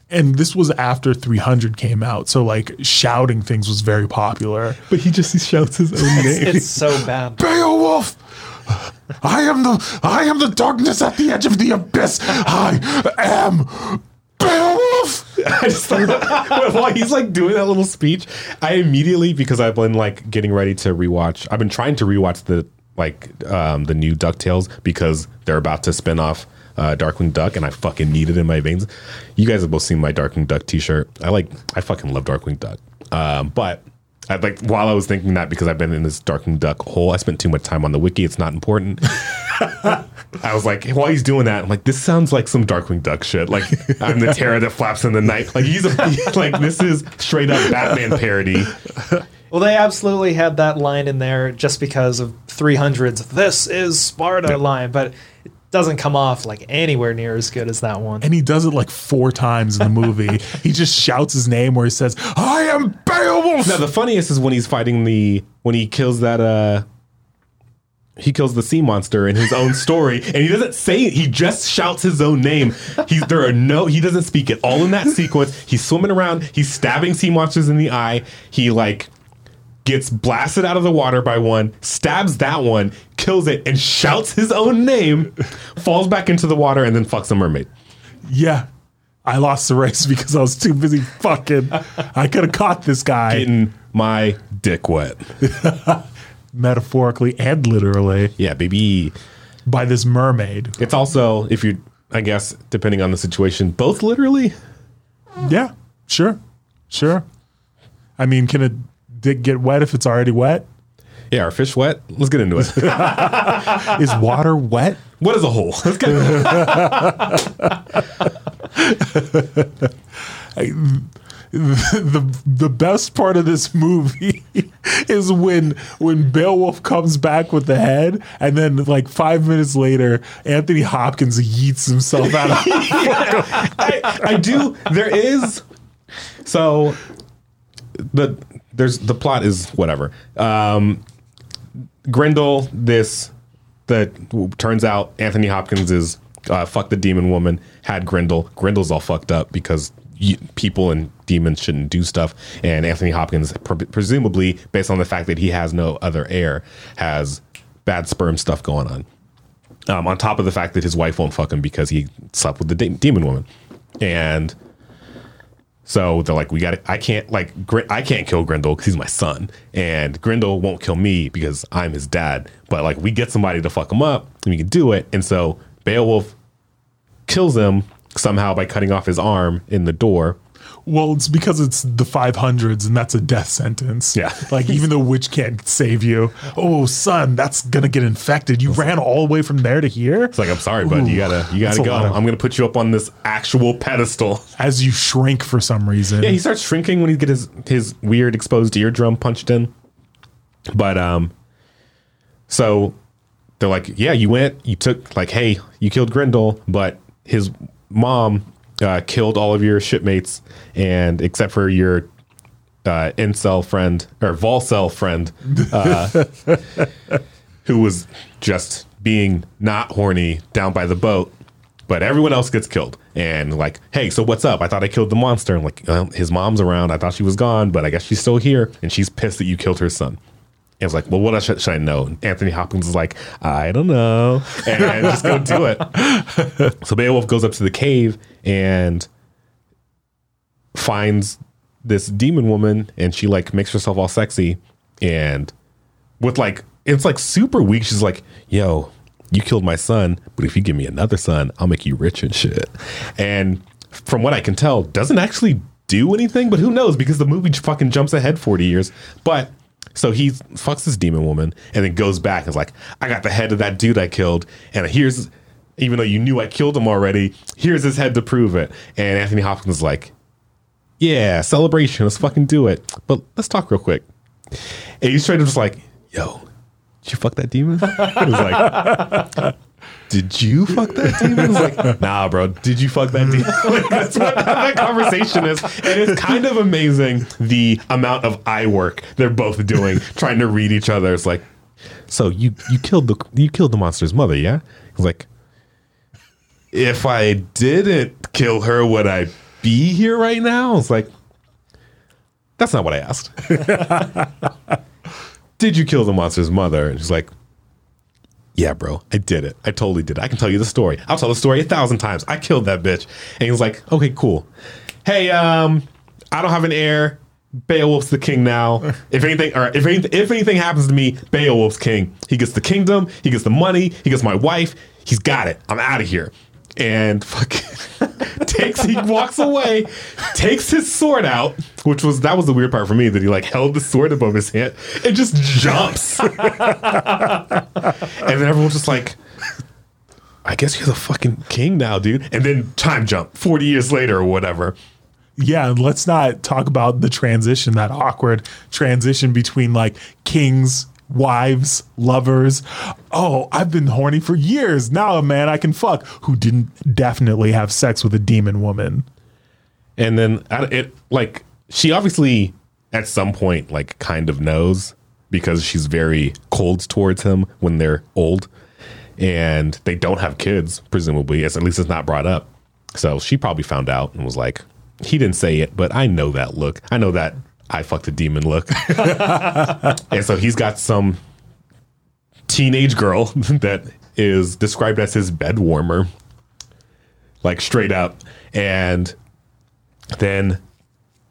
And this was after three hundred came out, so like shouting things was very popular. But he just he shouts his own name. It's so bad. Beowulf, I am the I am the darkness at the edge of the abyss. I am Beowulf. I just thought, while he's like doing that little speech, I immediately, because I've been like getting ready to rewatch. I've been trying to rewatch the. Like um, the new DuckTales, because they're about to spin off uh, Darkwing Duck, and I fucking need it in my veins. You guys have both seen my Darkwing Duck t-shirt. I like, I fucking love Darkwing Duck. Um, but I like while I was thinking that, because I've been in this darkened duck hole, I spent too much time on the wiki. It's not important. I was like, hey, while he's doing that, I'm like, this sounds like some Darkwing Duck shit. Like, I'm the terror that flaps in the night. Like, he's a, like, this is straight up Batman parody. Well, they absolutely had that line in there just because of three hundred's "This is Sparta" line, but it doesn't come off like anywhere near as good as that one. And he does it like four times in the movie. He just shouts his name, where he says, "I am Beowulf." Now, the funniest is when he's fighting the when he kills that uh he kills the sea monster in his own story, and he doesn't say it. He just shouts his own name. He's, there are no, he doesn't speak at all in that sequence. He's swimming around. He's stabbing sea monsters in the eye. He like. gets blasted out of the water by one, stabs that one, kills it, and shouts his own name, falls back into the water, and then fucks the mermaid. Yeah. I lost the race because I was too busy fucking. I could have caught this guy. Getting my dick wet. Metaphorically and literally. Yeah, baby. By this mermaid. It's also, if you, I guess, depending on the situation, both literally? Yeah, sure. Sure. I mean, can it... Did get wet if it's already wet? Yeah, are fish wet? Let's get into it. Is water wet? What is a hole? Let's get the the best part of this movie is when when Beowulf comes back with the head, and then like five minutes later, Anthony Hopkins yeets himself out of. Yeah, I, I do. There is so the. There's the plot is whatever. Um, Grendel, this that turns out Anthony Hopkins is uh, fuck the demon woman had Grendel. Grendel's all fucked up because you, people and demons shouldn't do stuff. And Anthony Hopkins, pre- presumably based on the fact that he has no other heir, has bad sperm stuff going on. Um, on top of the fact that his wife won't fuck him because he slept with the de- demon woman, and. So they're like, we got it. I can't like I can't kill Grendel because he's my son, and Grendel won't kill me because I'm his dad. But like, we get somebody to fuck him up, and we can do it. And so Beowulf kills him somehow by cutting off his arm in the door. Well, it's because it's the five hundreds, and that's a death sentence. Yeah, like even the witch can't save you. Oh, son, that's gonna get infected. You ran all the way from there to here. It's like, I'm sorry, bud. You gotta, you gotta go. Of- I'm gonna put you up on this actual pedestal as you shrink for some reason. Yeah, he starts shrinking when he gets his his weird exposed eardrum punched in. But um, so they're like, yeah, you went, you took, like, hey, you killed Grendel, but his mom. Uh, killed all of your shipmates, and except for your uh, incel friend or volcel friend, uh, who was just being not horny down by the boat, but everyone else gets killed. And like, hey, so what's up? I thought I killed the monster. And like, well, his mom's around. I thought she was gone, but I guess she's still here, and she's pissed that you killed her son. And it's like, well, what else should, should I know? And Anthony Hopkins is like, I don't know. And just go do it. So Beowulf goes up to the cave and finds this demon woman, and she like makes herself all sexy. And with like, it's like super weak. She's like, yo, you killed my son, but if you give me another son, I'll make you rich and shit. And from what I can tell, doesn't actually do anything, but who knows? Because the movie fucking jumps ahead forty years. But so he fucks this demon woman and then goes back and is like, I got the head of that dude I killed. And here's, even though you knew I killed him already, here's his head to prove it. And Anthony Hopkins is like, yeah, celebration. Let's fucking do it. But let's talk real quick. And he's straight up just like, yo, did you fuck that demon? It was like, did you fuck that demon? It's like, nah, bro. Did you fuck that demon? Like, that's what that conversation is. And it's kind of amazing the amount of eye work they're both doing, trying to read each other. It's like, so you you killed the you killed the monster's mother, yeah? It's like, if I didn't kill her, would I be here right now? It's like, that's not what I asked. Did you kill the monster's mother? And she's like, yeah, bro, I did it. I totally did it. I can tell you the story. I'll tell the story a thousand times. I killed that bitch. And he was like, okay, cool. Hey, um, I don't have an heir. Beowulf's the king now. If anything, or if anything, if anything happens to me, Beowulf's king. He gets the kingdom. He gets the money. He gets my wife. He's got it. I'm out of here. And fucking takes he walks away, takes his sword out, which was that was the weird part for me, that he like held the sword above his head and just jumps. And then everyone's just like, I guess you're the fucking king now, dude. And then time jump forty years later or whatever. Yeah, and let's not talk about the transition, that awkward transition between like kings, wives, lovers. Oh, I've been horny for years. Now a man I can fuck who didn't definitely have sex with a demon woman. And then it like she obviously at some point like kind of knows, because she's very cold towards him when they're old and they don't have kids, presumably, as at least it's not brought up. So she probably found out and was like, he didn't say it, but I know that look. I know that I fucked a demon look. And so he's got some teenage girl that is described as his bed warmer, like straight up. And then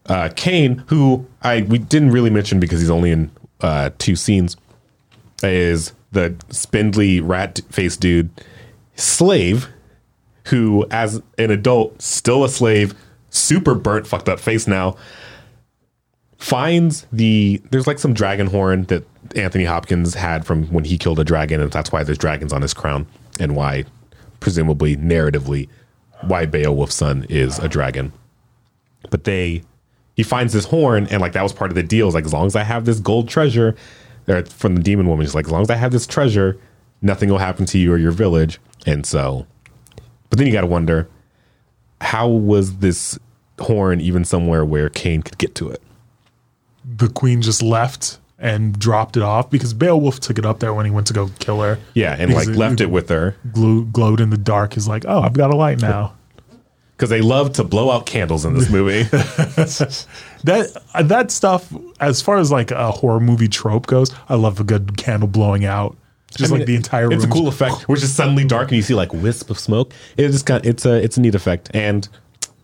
uh, Kane, who I we didn't really mention because he's only in uh, two scenes, is the spindly rat-faced dude slave who, as an adult, still a slave, super burnt, fucked up face now, finds the, there's like some dragon horn that Anthony Hopkins had from when he killed a dragon, and that's why there's dragons on his crown, and why, presumably, narratively, why Beowulf's son is a dragon. But they, he finds this horn, and like that was part of the deal. It's like, as long as I have this gold treasure, or from the demon woman, she's like, as long as I have this treasure, nothing will happen to you or your village. And so, but then you got to wonder, how was this horn even somewhere where Kane could get to it? The queen just left and dropped it off, because Beowulf took it up there when he went to go kill her. Yeah, and like it, left it with her. Glow, glowed in the dark. He's like, oh, I've got a light now. Because they love to blow out candles in this movie. that that stuff, as far as like a horror movie trope goes, I love a good candle blowing out. Just I mean, like the entire room. It's a cool effect, which is suddenly dark and you see like wisp of smoke. It just got, it's a it's a neat effect. And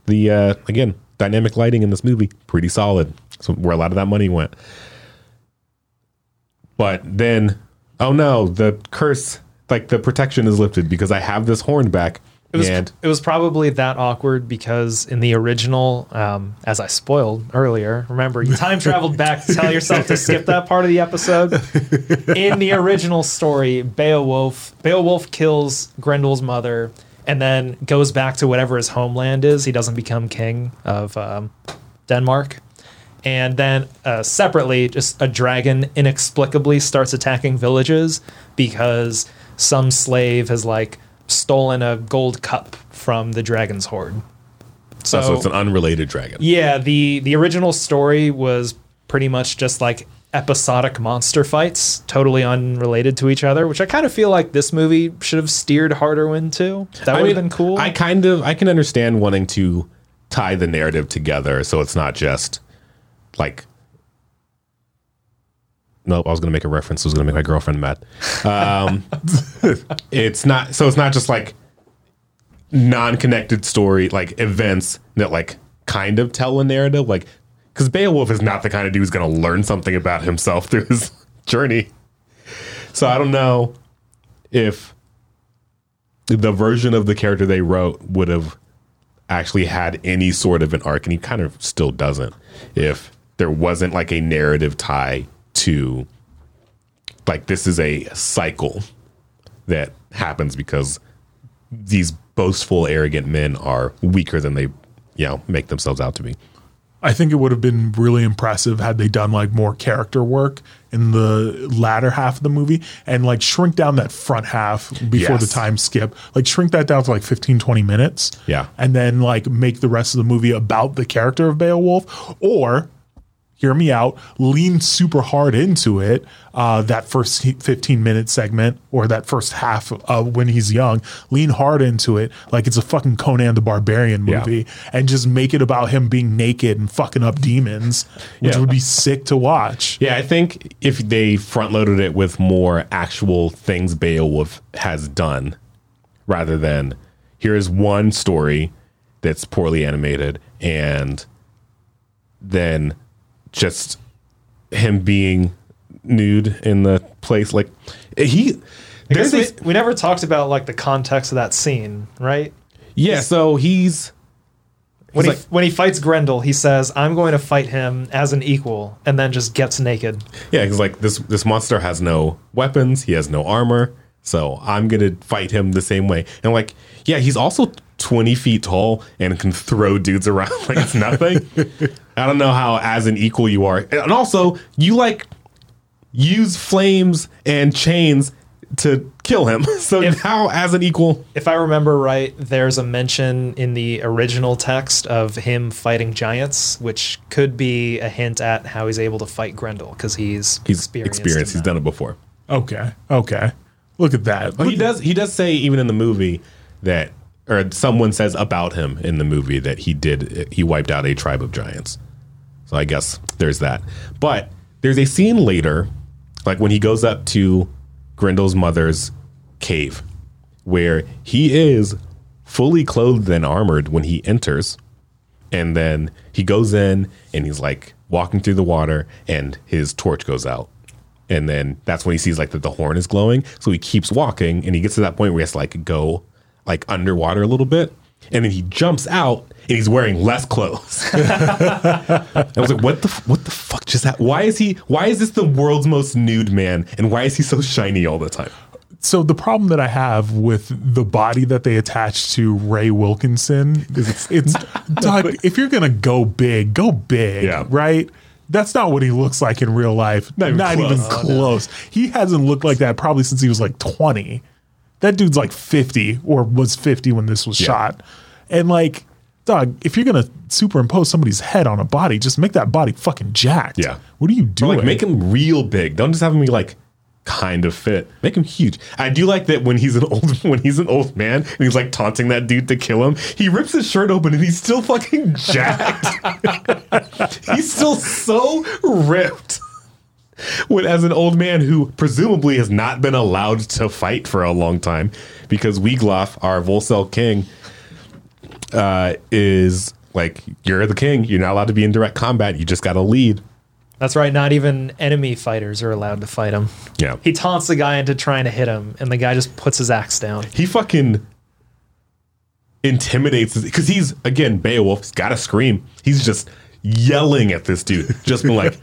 the uh, again, dynamic lighting in this movie, pretty solid. So where a lot of that money went. But then, oh no, the curse, like the protection is lifted because I have this horn back. It was, and it was probably that awkward because in the original, um, as I spoiled earlier, remember, you time traveled back to tell yourself to skip that part of the episode. In the original story, Beowulf, Beowulf kills Grendel's mother and then goes back to whatever his homeland is. He doesn't become king of um, Denmark. And then uh, separately, just a dragon inexplicably starts attacking villages because some slave has like stolen a gold cup from the dragon's hoard. So, oh, so it's an unrelated dragon. Yeah, the, the original story was pretty much just like episodic monster fights, totally unrelated to each other, which I kind of feel like this movie should have steered harder into. That would have been cool. I kind of, I can understand wanting to tie the narrative together so it's not just... Like, nope, I was going to make a reference. I was going to make my girlfriend mad. Um, it's not, so it's not just like non-connected story, like events that like kind of tell a narrative. Like, because Beowulf is not the kind of dude who's going to learn something about himself through his journey. So I don't know if the version of the character they wrote would have actually had any sort of an arc, and he kind of still doesn't, if there wasn't like a narrative tie to like, this is a cycle that happens because these boastful, arrogant men are weaker than they, you know, make themselves out to be. I think it would have been really impressive had they done like more character work in the latter half of the movie and like shrink down that front half before yes. the time skip, like shrink that down to like fifteen, twenty minutes. Yeah. And then like make the rest of the movie about the character of Beowulf, or hear me out, lean super hard into it. Uh, that first fifteen minute segment, or that first half of when he's young, lean hard into it. Like it's a fucking Conan the Barbarian movie, yeah. and just make it about him being naked and fucking up demons, which yeah. would be sick to watch. Yeah. I think if they front loaded it with more actual things Beowulf has done, rather than here's one story that's poorly animated and then just him being nude in the place, like he. There's we, we never talked about like the context of that scene, right? Yeah, he's, so he's When he, like, when he fights Grendel, he says, "I'm going to fight him as an equal," and then just gets naked. Yeah, he's like, this this monster has no weapons, he has no armor, so I'm going to fight him the same way. And like, yeah, he's also twenty feet tall and can throw dudes around like it's nothing. I don't know how as an equal you are. And also, you like use flames and chains to kill him. So if, how as an equal? If I remember right, there's a mention in the original text of him fighting giants, which could be a hint at how he's able to fight Grendel, because he's, he's experienced. experienced. He's done it before. Okay. Okay. Look at that. Well, he does he does say even in the movie that, or someone says about him in the movie that he did, he wiped out a tribe of giants. So I guess there's that. But there's a scene later, like when he goes up to Grendel's mother's cave, where he is fully clothed and armored when he enters. And then he goes in and he's like walking through the water and his torch goes out. And then that's when he sees like that the horn is glowing. So he keeps walking and he gets to that point where he has to like go like underwater a little bit. And then he jumps out and he's wearing less clothes. I was like, what the, what the fuck just happened? Why is he, why is this the world's most nude man? And why is he so shiny all the time? So the problem that I have with the body that they attach to Ray Wilkinson is it's, it's Doug, if you're going to go big, go big, yeah. right? That's not what he looks like in real life. Not even not close. Even oh, close. No. He hasn't looked like that probably since he was like twenty. That dude's like fifty or was fifty when this was yeah. shot. And like, dog, if you're going to superimpose somebody's head on a body, just make that body fucking jacked. Yeah. What are you doing? Or like, make him real big. Don't just have him be like kind of fit. Make him huge. I do like that when he's an old when he's an old man and he's like taunting that dude to kill him, he rips his shirt open and he's still fucking jacked. He's still so ripped. When as an old man who presumably has not been allowed to fight for a long time because Wiglaf, our Volcel king, uh, is like, you're the king. You're not allowed to be in direct combat. You just got to lead. That's right. Not even enemy fighters are allowed to fight him. Yeah. He taunts the guy into trying to hit him, and the guy just puts his axe down. He fucking intimidates, because he's, again, Beowulf. He's got to scream. He's just yelling at this dude. Just been like,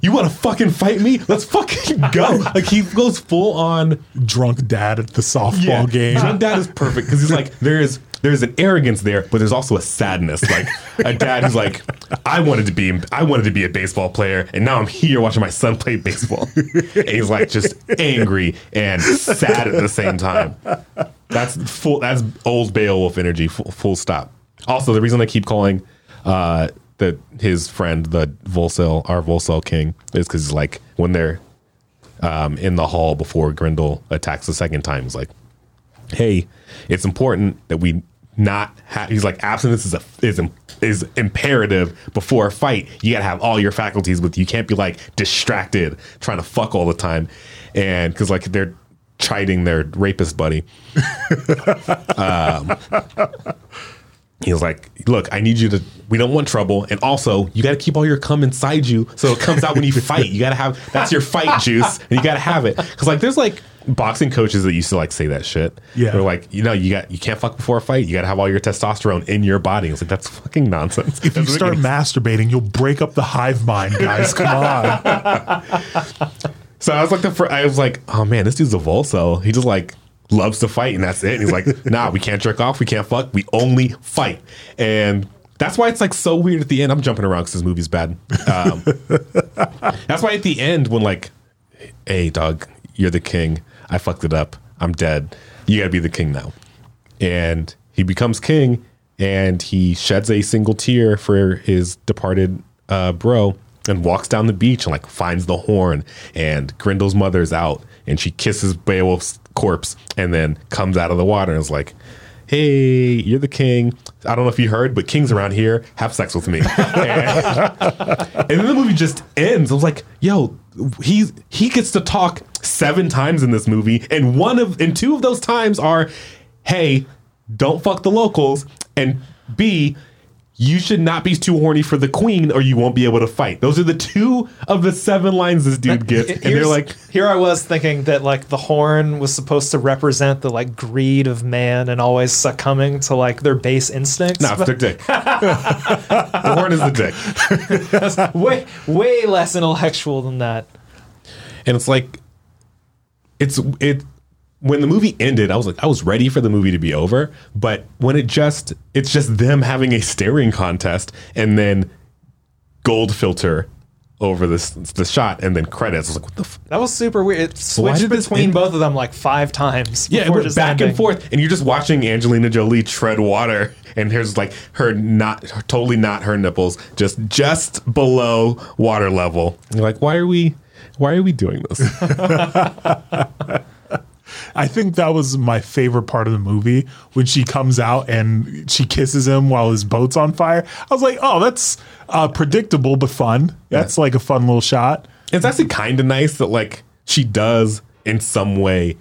you want to fucking fight me? Let's fucking go. Like, he goes full on drunk dad at the softball yeah. game. Drunk dad is perfect, because he's like, there is... There's an arrogance there, but there's also a sadness. Like a dad who's like, I wanted to be, I wanted to be a baseball player, and now I'm here watching my son play baseball. And he's like just angry and sad at the same time. That's full. That's old Beowulf energy. Full, full stop. Also, the reason I keep calling uh, the his friend the Volcel, our Volcel king, is because like when they're um, in the hall before Grendel attacks the second time, he's like, hey, it's important that we. Not ha- he's like abstinence is a is is imperative before a fight. You gotta have all your faculties with you. You can't be like distracted trying to fuck all the time, and because like they're chiding their rapist buddy. um, he was like, look, I need you to. We don't want trouble, and also you gotta keep all your cum inside you so it comes out when you fight. You gotta have that's your fight juice, and you gotta have it because like there's like. Boxing coaches that used to like say that shit. Yeah. They're like, you know, you got you can't fuck before a fight. You got to have all your testosterone in your body. It's like, that's fucking nonsense. If you start masturbating, you'll break up the hive mind, guys. Come on. So I was like, the fr- I was like, oh man, this dude's a Volcel. He just like loves to fight, and that's it. And he's like, nah, we can't jerk off. We can't fuck. We only fight. And that's why it's like so weird at the end. I'm jumping around because this movie's bad. Um, that's why at the end, when like, hey, dog, you're the king. I fucked it up. I'm dead. You gotta be the king now. And he becomes king, and he sheds a single tear for his departed uh, bro, and walks down the beach and like finds the horn. And Grendel's mother's out, and she kisses Beowulf's corpse, and then comes out of the water and is like, "Hey, you're the king. I don't know if you heard, but kings around here have sex with me." and, and then the movie just ends. I was like, "Yo, he he gets to talk." Seven times in this movie, and one of and two of those times are, hey, don't fuck the locals, and B, you should not be too horny for the queen or you won't be able to fight. Those are the two of the seven lines this dude gets. And they're like... Here I was thinking that, like, the horn was supposed to represent the, like, greed of man and always succumbing to, like, their base instincts. No, nah, it's their dick. The horn is the dick. way, way less intellectual than that. And it's like... It's... it. When the movie ended, I was like, I was ready for the movie to be over. But when it just, it's just them having a staring contest and then gold filter over this the shot and then credits. I was like, what the fuck? That was super weird. It switched between both of them like five times. Yeah, it went back and forth. And you're just watching Angelina Jolie tread water. And here's like her not, her, totally not her nipples, just just below water level. And you're like, why are we, why are we doing this? I think that was my favorite part of the movie when she comes out and she kisses him while his boat's on fire. I was like, oh, that's uh, predictable, but fun. That's yeah. like a fun little shot. It's actually kind of nice that like she does in some way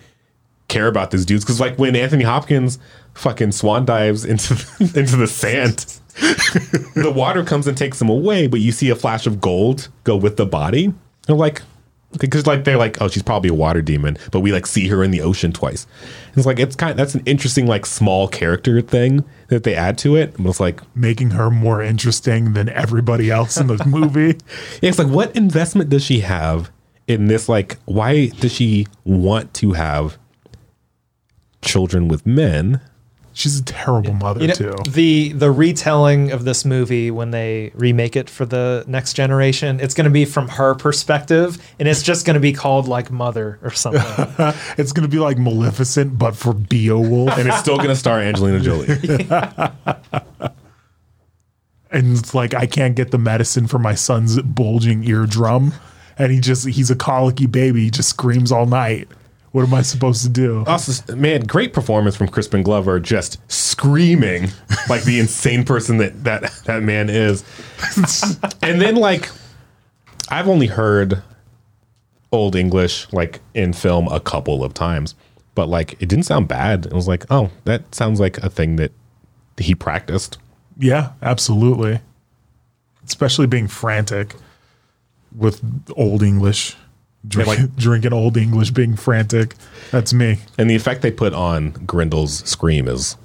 care about these dudes. Cause like when Anthony Hopkins fucking swan dives into the, into the sand, the water comes and takes him away, but you see a flash of gold go with the body. They're like, because like they're like, oh, she's probably a water demon, but we like see her in the ocean twice. And it's like it's kind of, that's an interesting like small character thing that they add to it. And it's like making her more interesting than everybody else in the movie. Yeah, it's like what investment does she have in this? Like, why does she want to have children with men? She's a terrible mother, you know, too. The the retelling of this movie when they remake it for the next generation, it's going to be from her perspective, and it's just going to be called, like, Mother or something. It's going to be like Maleficent, but for Beowulf. And it's still going to star Angelina Jolie. Yeah. And it's like, I can't get the medicine for my son's bulging eardrum. And he just he's a colicky baby. He just screams all night. What am I supposed to do? Also, man, great performance from Crispin Glover, just screaming like the insane person that that, that man is. And then, like, I've only heard Old English, like, in film a couple of times. But, like, it didn't sound bad. It was like, oh, that sounds like a thing that he practiced. Yeah, absolutely. Especially being frantic with Old English. Drink, like, drinking Old English, being frantic. That's me. And the effect they put on Grendel's scream is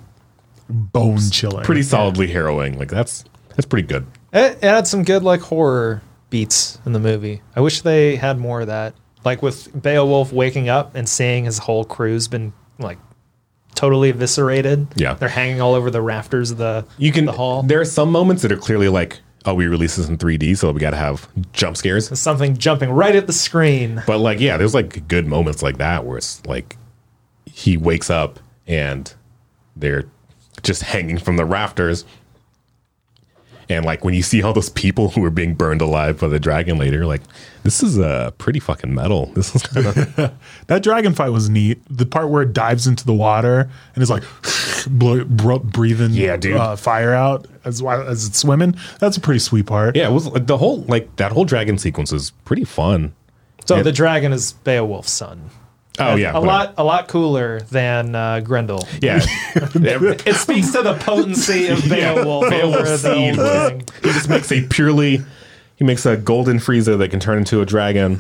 bone chilling. Pretty solidly yeah. harrowing. Like that's that's pretty good. It, it had some good like horror beats in the movie. I wish they had more of that. Like with Beowulf waking up and seeing his whole crew's been like totally eviscerated. Yeah. They're hanging all over the rafters of the, you can, the hall. There are some moments that are clearly like, oh, we released this in three D, so we got to have jump scares. There's something jumping right at the screen. But, like, yeah, there's, like, good moments like that where it's, like, he wakes up and they're just hanging from the rafters. And, like, when you see all those people who are being burned alive by the dragon later, like, this is uh, pretty fucking metal. This is kinda... That dragon fight was neat. The part where it dives into the water and is, like... Blow, bro, breathing yeah, dude. Uh, fire out as as it's swimming. That's a pretty sweet part. Yeah, it was the whole like that whole dragon sequence is pretty fun. So it, the dragon is Beowulf's son. Oh and yeah, a whatever. lot a lot cooler than uh, Grendel. Yeah, it speaks to the potency of Beowulf. Yeah, Beowulf's seed. He just makes a purely. He makes a golden freezer that can turn into a dragon.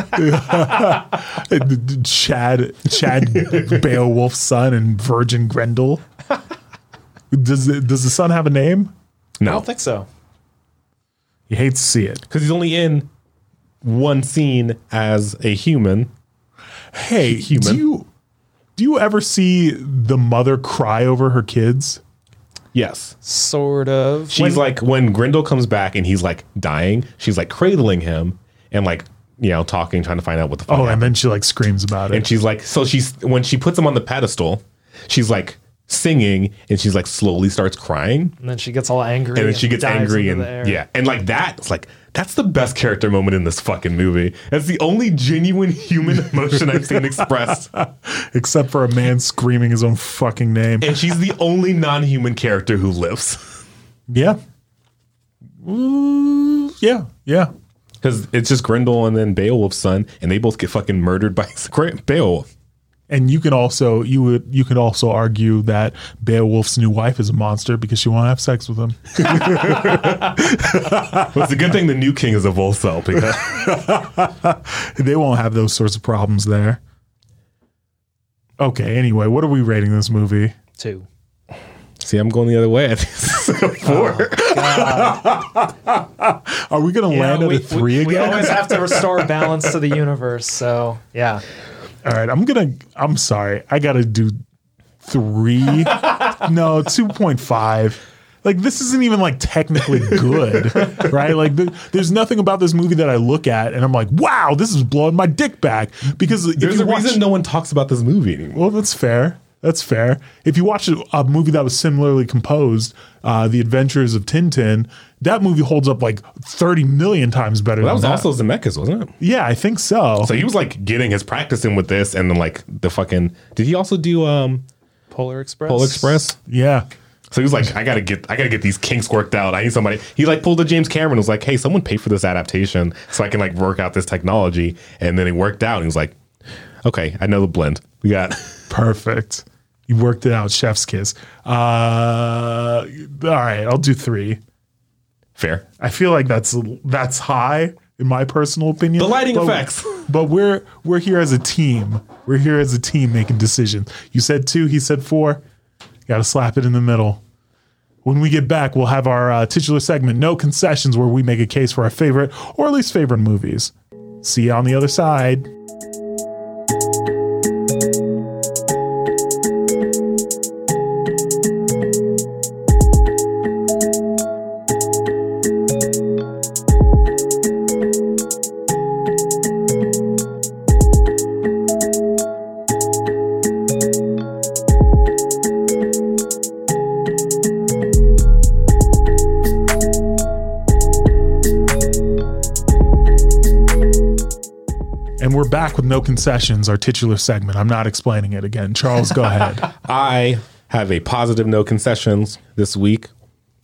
Chad, Chad, Beowulf's son and Virgin Grendel. Does the, does the son have a name? No, I don't think so. You hate to see it because he's only in one scene as a human. Hey, human. Do you do you ever see the mother cry over her kids? Yes. Sort of. She's when, like, when Grendel comes back and he's like dying, she's like cradling him and like, you know, talking, trying to find out what the fuck. Oh, happened. And then she like screams about it. And she's like, so she's, when she puts him on the pedestal, she's like singing and she's like slowly starts crying. And then she gets all angry. And then and she gets angry and yeah. And like that, it's like, that's the best character moment in this fucking movie. That's the only genuine human emotion I've seen expressed. Except for a man screaming his own fucking name. And she's the only non-human character who lives. Yeah. Ooh, yeah, yeah. Because it's just Grendel and then Beowulf's son, and they both get fucking murdered by Beowulf. And you can also you would you could also argue that Beowulf's new wife is a monster because she won't have sex with him. Well, it's a good thing the new king is a Volcel because they won't have those sorts of problems there. Okay. Anyway, what are we rating this movie? Two. See, I'm going the other way. I think this is a four. Oh, God. Are we going to land know, we, at a three we, again? We always have to restore balance to the universe. So yeah. All right, I'm gonna. I'm sorry, I gotta do three. No, two point five. Like this isn't even like technically good, right? Like th- there's nothing about this movie that I look at and I'm like, wow, this is blowing my dick back. Because there's a watch, reason no one talks about this movie anymore. Well, that's fair. That's fair. If you watch a, a movie that was similarly composed, uh, The Adventures of Tintin, that movie holds up like thirty million times better well, than that. That was also Zemeckis, wasn't it? Yeah, I think so. So he was like getting his practice in with this and then like the fucking... Did he also do... Um, Polar Express? Polar Express. Yeah. So he was like, I gotta get I gotta get these kinks worked out. I need somebody. He like pulled a James Cameron and was like, hey, someone pay for this adaptation so I can like work out this technology. And then it worked out. And he was like, okay, I know the blend. We got... Perfect. You worked it out. Chef's kiss. Uh, all right. I'll do three. Fair. I feel like that's that's high in my personal opinion. The lighting but, effects. But we're we're here as a team. We're here as a team making decisions. You said two. He said four. Got to slap it in the middle. When we get back, we'll have our uh, titular segment, No Concessions, where we make a case for our favorite or least favorite movies. See you on the other side. With No Concessions, our titular segment. I'm not explaining it again. Charles, go ahead. I have a positive no concessions this week,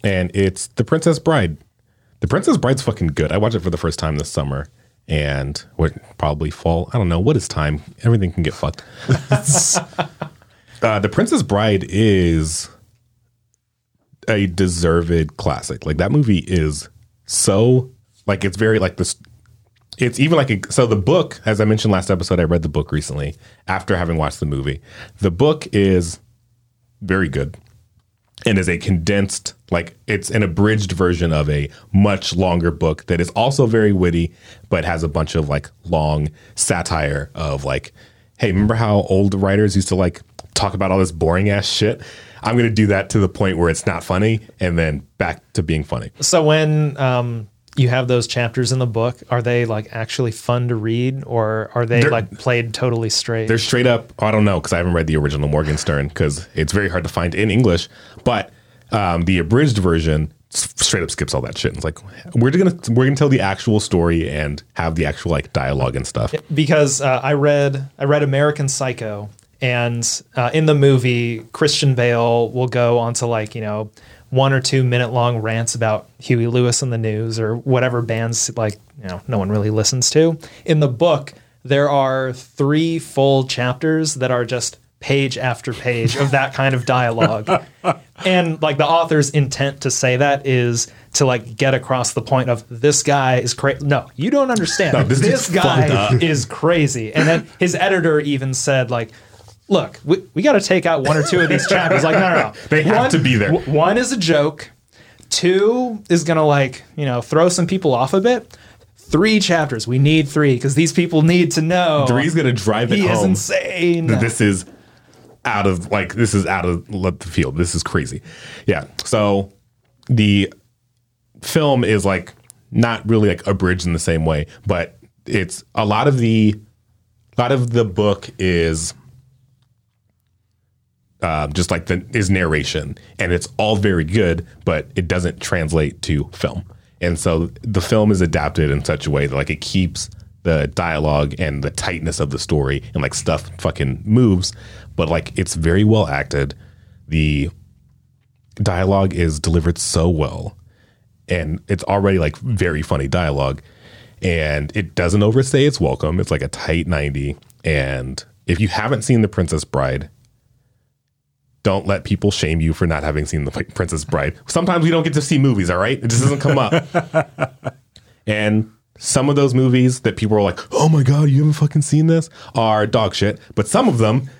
and it's The Princess Bride. The Princess Bride's fucking good. I watched it for the first time this summer, and would probably fall. I don't know. What is time? Everything can get fucked. uh, The Princess Bride is a deserved classic. Like, that movie is so, like, it's very, like, this... It's even like, a, so the book, as I mentioned last episode, I read the book recently after having watched the movie. The book is very good and is a condensed, like it's an abridged version of a much longer book that is also very witty, but has a bunch of like long satire of like, hey, remember how old writers used to like talk about all this boring ass shit? I'm going to do that to the point where it's not funny and then back to being funny. So when, um, you have those chapters in the book. Are they like actually fun to read, or are they they're, like played totally straight? They're straight up. I don't know, because I haven't read the original Morgenstern, because it's very hard to find in English. But um, the abridged version straight up skips all that shit. It's like we're gonna we're gonna tell the actual story and have the actual like dialogue and stuff. Because uh, I read I read American Psycho, and uh, in the movie Christian Bale will go onto like you know. one or two minute long rants about Huey Lewis and the News or whatever bands like, you know, no one really listens to. In the book, there are three full chapters that are just page after page of that kind of dialogue. And like the author's intent to say that is to like get across the point of this guy is crazy. No, you don't understand. No, this this guy is crazy. And then his editor even said like, look, we, we got to take out one or two of these chapters. Like, no, no, no. They one, have to be there. W- one is a joke. Two is going to, like, you know, throw some people off a bit. Three chapters. We need three because these people need to know. Three's going to drive it he home. He is insane. This is out of, like, this is out of the field. This is crazy. Yeah. So the film is, like, not really, like, abridged in the same way. But it's a lot of the, a lot of the book is... Uh, just like the is narration, and it's all very good, but it doesn't translate to film. And so the film is adapted in such a way that like it keeps the dialogue and the tightness of the story, and like stuff fucking moves, but like it's very well acted. The dialogue is delivered so well, and it's already like very funny dialogue, and it doesn't overstay its welcome. It's like a tight ninety, and if you haven't seen The Princess Bride, don't let people shame you for not having seen The Princess Bride. Sometimes we don't get to see movies, all right? It just doesn't come up. And some of those movies that people are like, oh my God, you haven't fucking seen this, are dog shit. But some of them,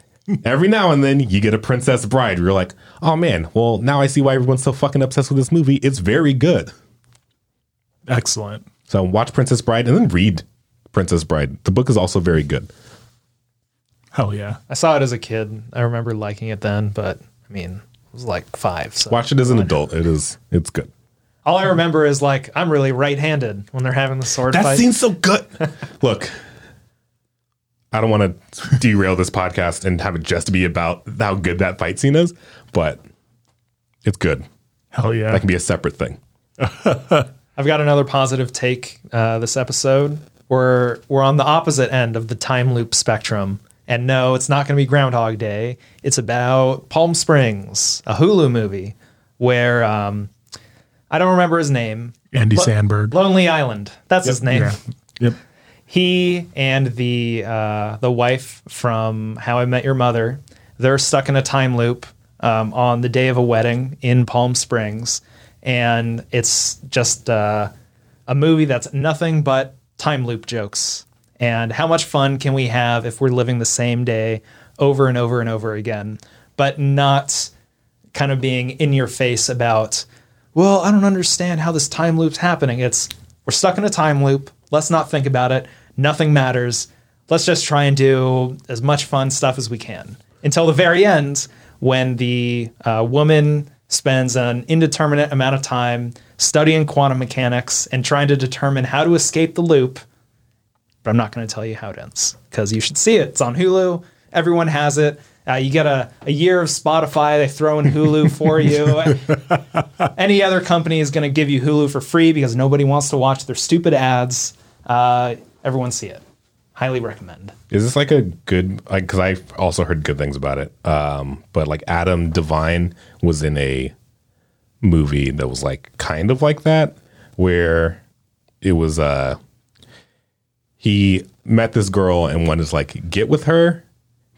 every now and then, you get a Princess Bride. You're like, oh man, well, now I see why everyone's so fucking obsessed with this movie. It's very good. Excellent. So watch Princess Bride and then read Princess Bride. The book is also very good. Hell yeah. I saw it as a kid. I remember liking it then, but I mean, it was like five. So watch it as an adult. It is, it's good. All I remember is like, I'm really right-handed when they're having the sword that fight. That seems so good. Look, I don't want to derail this podcast and have it just be about how good that fight scene is, but it's good. Hell yeah. That can be a separate thing. I've got another positive take uh, this episode. We're, we're on the opposite end of the time loop spectrum. And no, it's not going to be Groundhog Day. It's about Palm Springs, a Hulu movie where um, I don't remember his name. Andy Lo- Sandberg. Lonely Island. That's yep. his name. Yeah. Yep. He and the uh, the wife from How I Met Your Mother, they're stuck in a time loop um, on the day of a wedding in Palm Springs. And it's just uh, a movie that's nothing but time loop jokes. And how much fun can we have if we're living the same day over and over and over again, but not kind of being in your face about, well, I don't understand how this time loop's happening. It's we're stuck in a time loop. Let's not think about it. Nothing matters. Let's just try and do as much fun stuff as we can until the very end when the uh, woman spends an indeterminate amount of time studying quantum mechanics and trying to determine how to escape the loop. But I'm not going to tell you how it ends because you should see it. It's on Hulu. Everyone has it. Uh, you get a, a year of Spotify. They throw in Hulu for you. Any other company is going to give you Hulu for free because nobody wants to watch their stupid ads. Uh, everyone see it. Highly recommend. Is this like a good, like, because I've also heard good things about it. Um, but like Adam Devine was in a movie that was like kind of like that where it was a, uh, he met this girl and wanted to like get with her,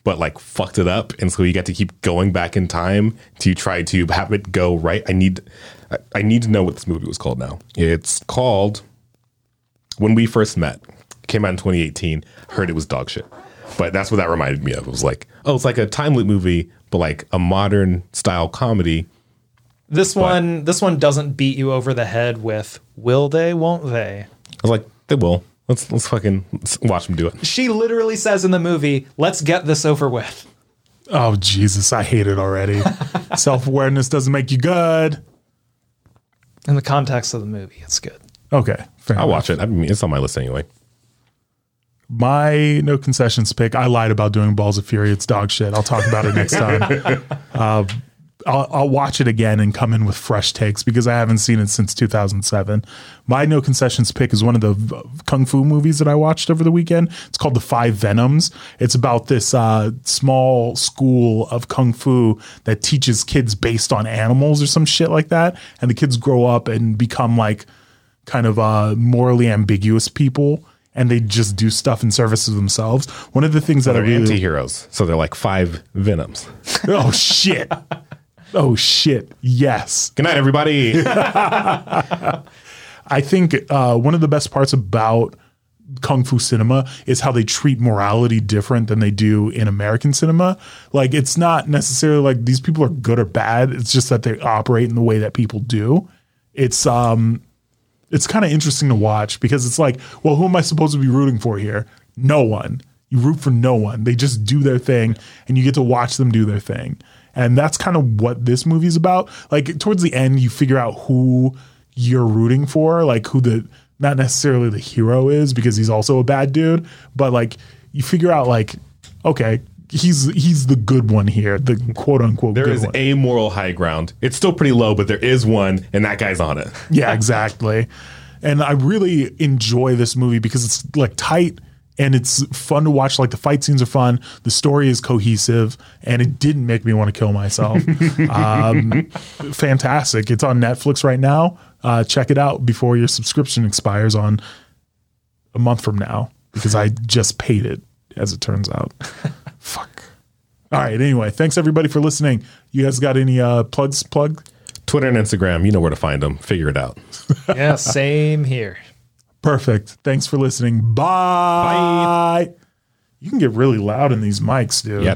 but like fucked it up. And so he got to keep going back in time to try to have it go right. I need, I need to know what this movie was called now. It's called When We First Met. It came out in twenty eighteen. Heard it was dog shit, but that's what that reminded me of. It was like, oh, it's like a time loop movie, but like a modern style comedy. This but, one, this one doesn't beat you over the head with will they, won't they? I was like, they will. Let's let's fucking let's watch them do it. She literally says in the movie, let's get this over with. Oh, Jesus, I hate it already. Self-awareness doesn't make you good. In the context of the movie, it's good. Okay. Fair I'll enough. watch it. I mean, it's on my list anyway. My No Concessions pick, I lied about doing Balls of Fury. It's dog shit. I'll talk about it next time. Uh, I'll, I'll watch it again and come in with fresh takes because I haven't seen it since two thousand seven. My No Concessions pick is one of the v- kung fu movies that I watched over the weekend. It's called The Five Venoms. It's about this uh, small school of kung fu that teaches kids based on animals or some shit like that. And the kids grow up and become like kind of uh, morally ambiguous people. And they just do stuff in service of themselves. One of the things so that they're I really... anti-heroes. So they're like five Venoms. Oh, shit. Oh, shit. Yes. Good night, everybody. I think uh, one of the best parts about kung fu cinema is how they treat morality different than they do in American cinema. Like, it's not necessarily like these people are good or bad. It's just that they operate in the way that people do. It's um, it's kind of interesting to watch because it's like, well, who am I supposed to be rooting for here? No one. You root for no one. They just do their thing, and you get to watch them do their thing. And that's kind of what this movie's about. Like towards the end, you figure out who you're rooting for, like who the, not necessarily the hero is because he's also a bad dude, but like you figure out like, okay, he's, he's the good one here. The quote unquote. There is a moral high ground. It's still pretty low, but there is one and that guy's on it. Yeah, exactly. And I really enjoy this movie because it's like tight. And it's fun to watch. Like the fight scenes are fun. The story is cohesive, and it didn't make me want to kill myself. um, fantastic! It's on Netflix right now. Uh, check it out before your subscription expires on a month from now because I just paid it, as it turns out. All right. Anyway, thanks everybody for listening. You guys got any uh, plugs? Plug Twitter and Instagram. You know where to find them. Figure it out. Yeah. Same here. Perfect. Thanks for listening. Bye. Bye. You can get really loud in these mics, dude. Yeah.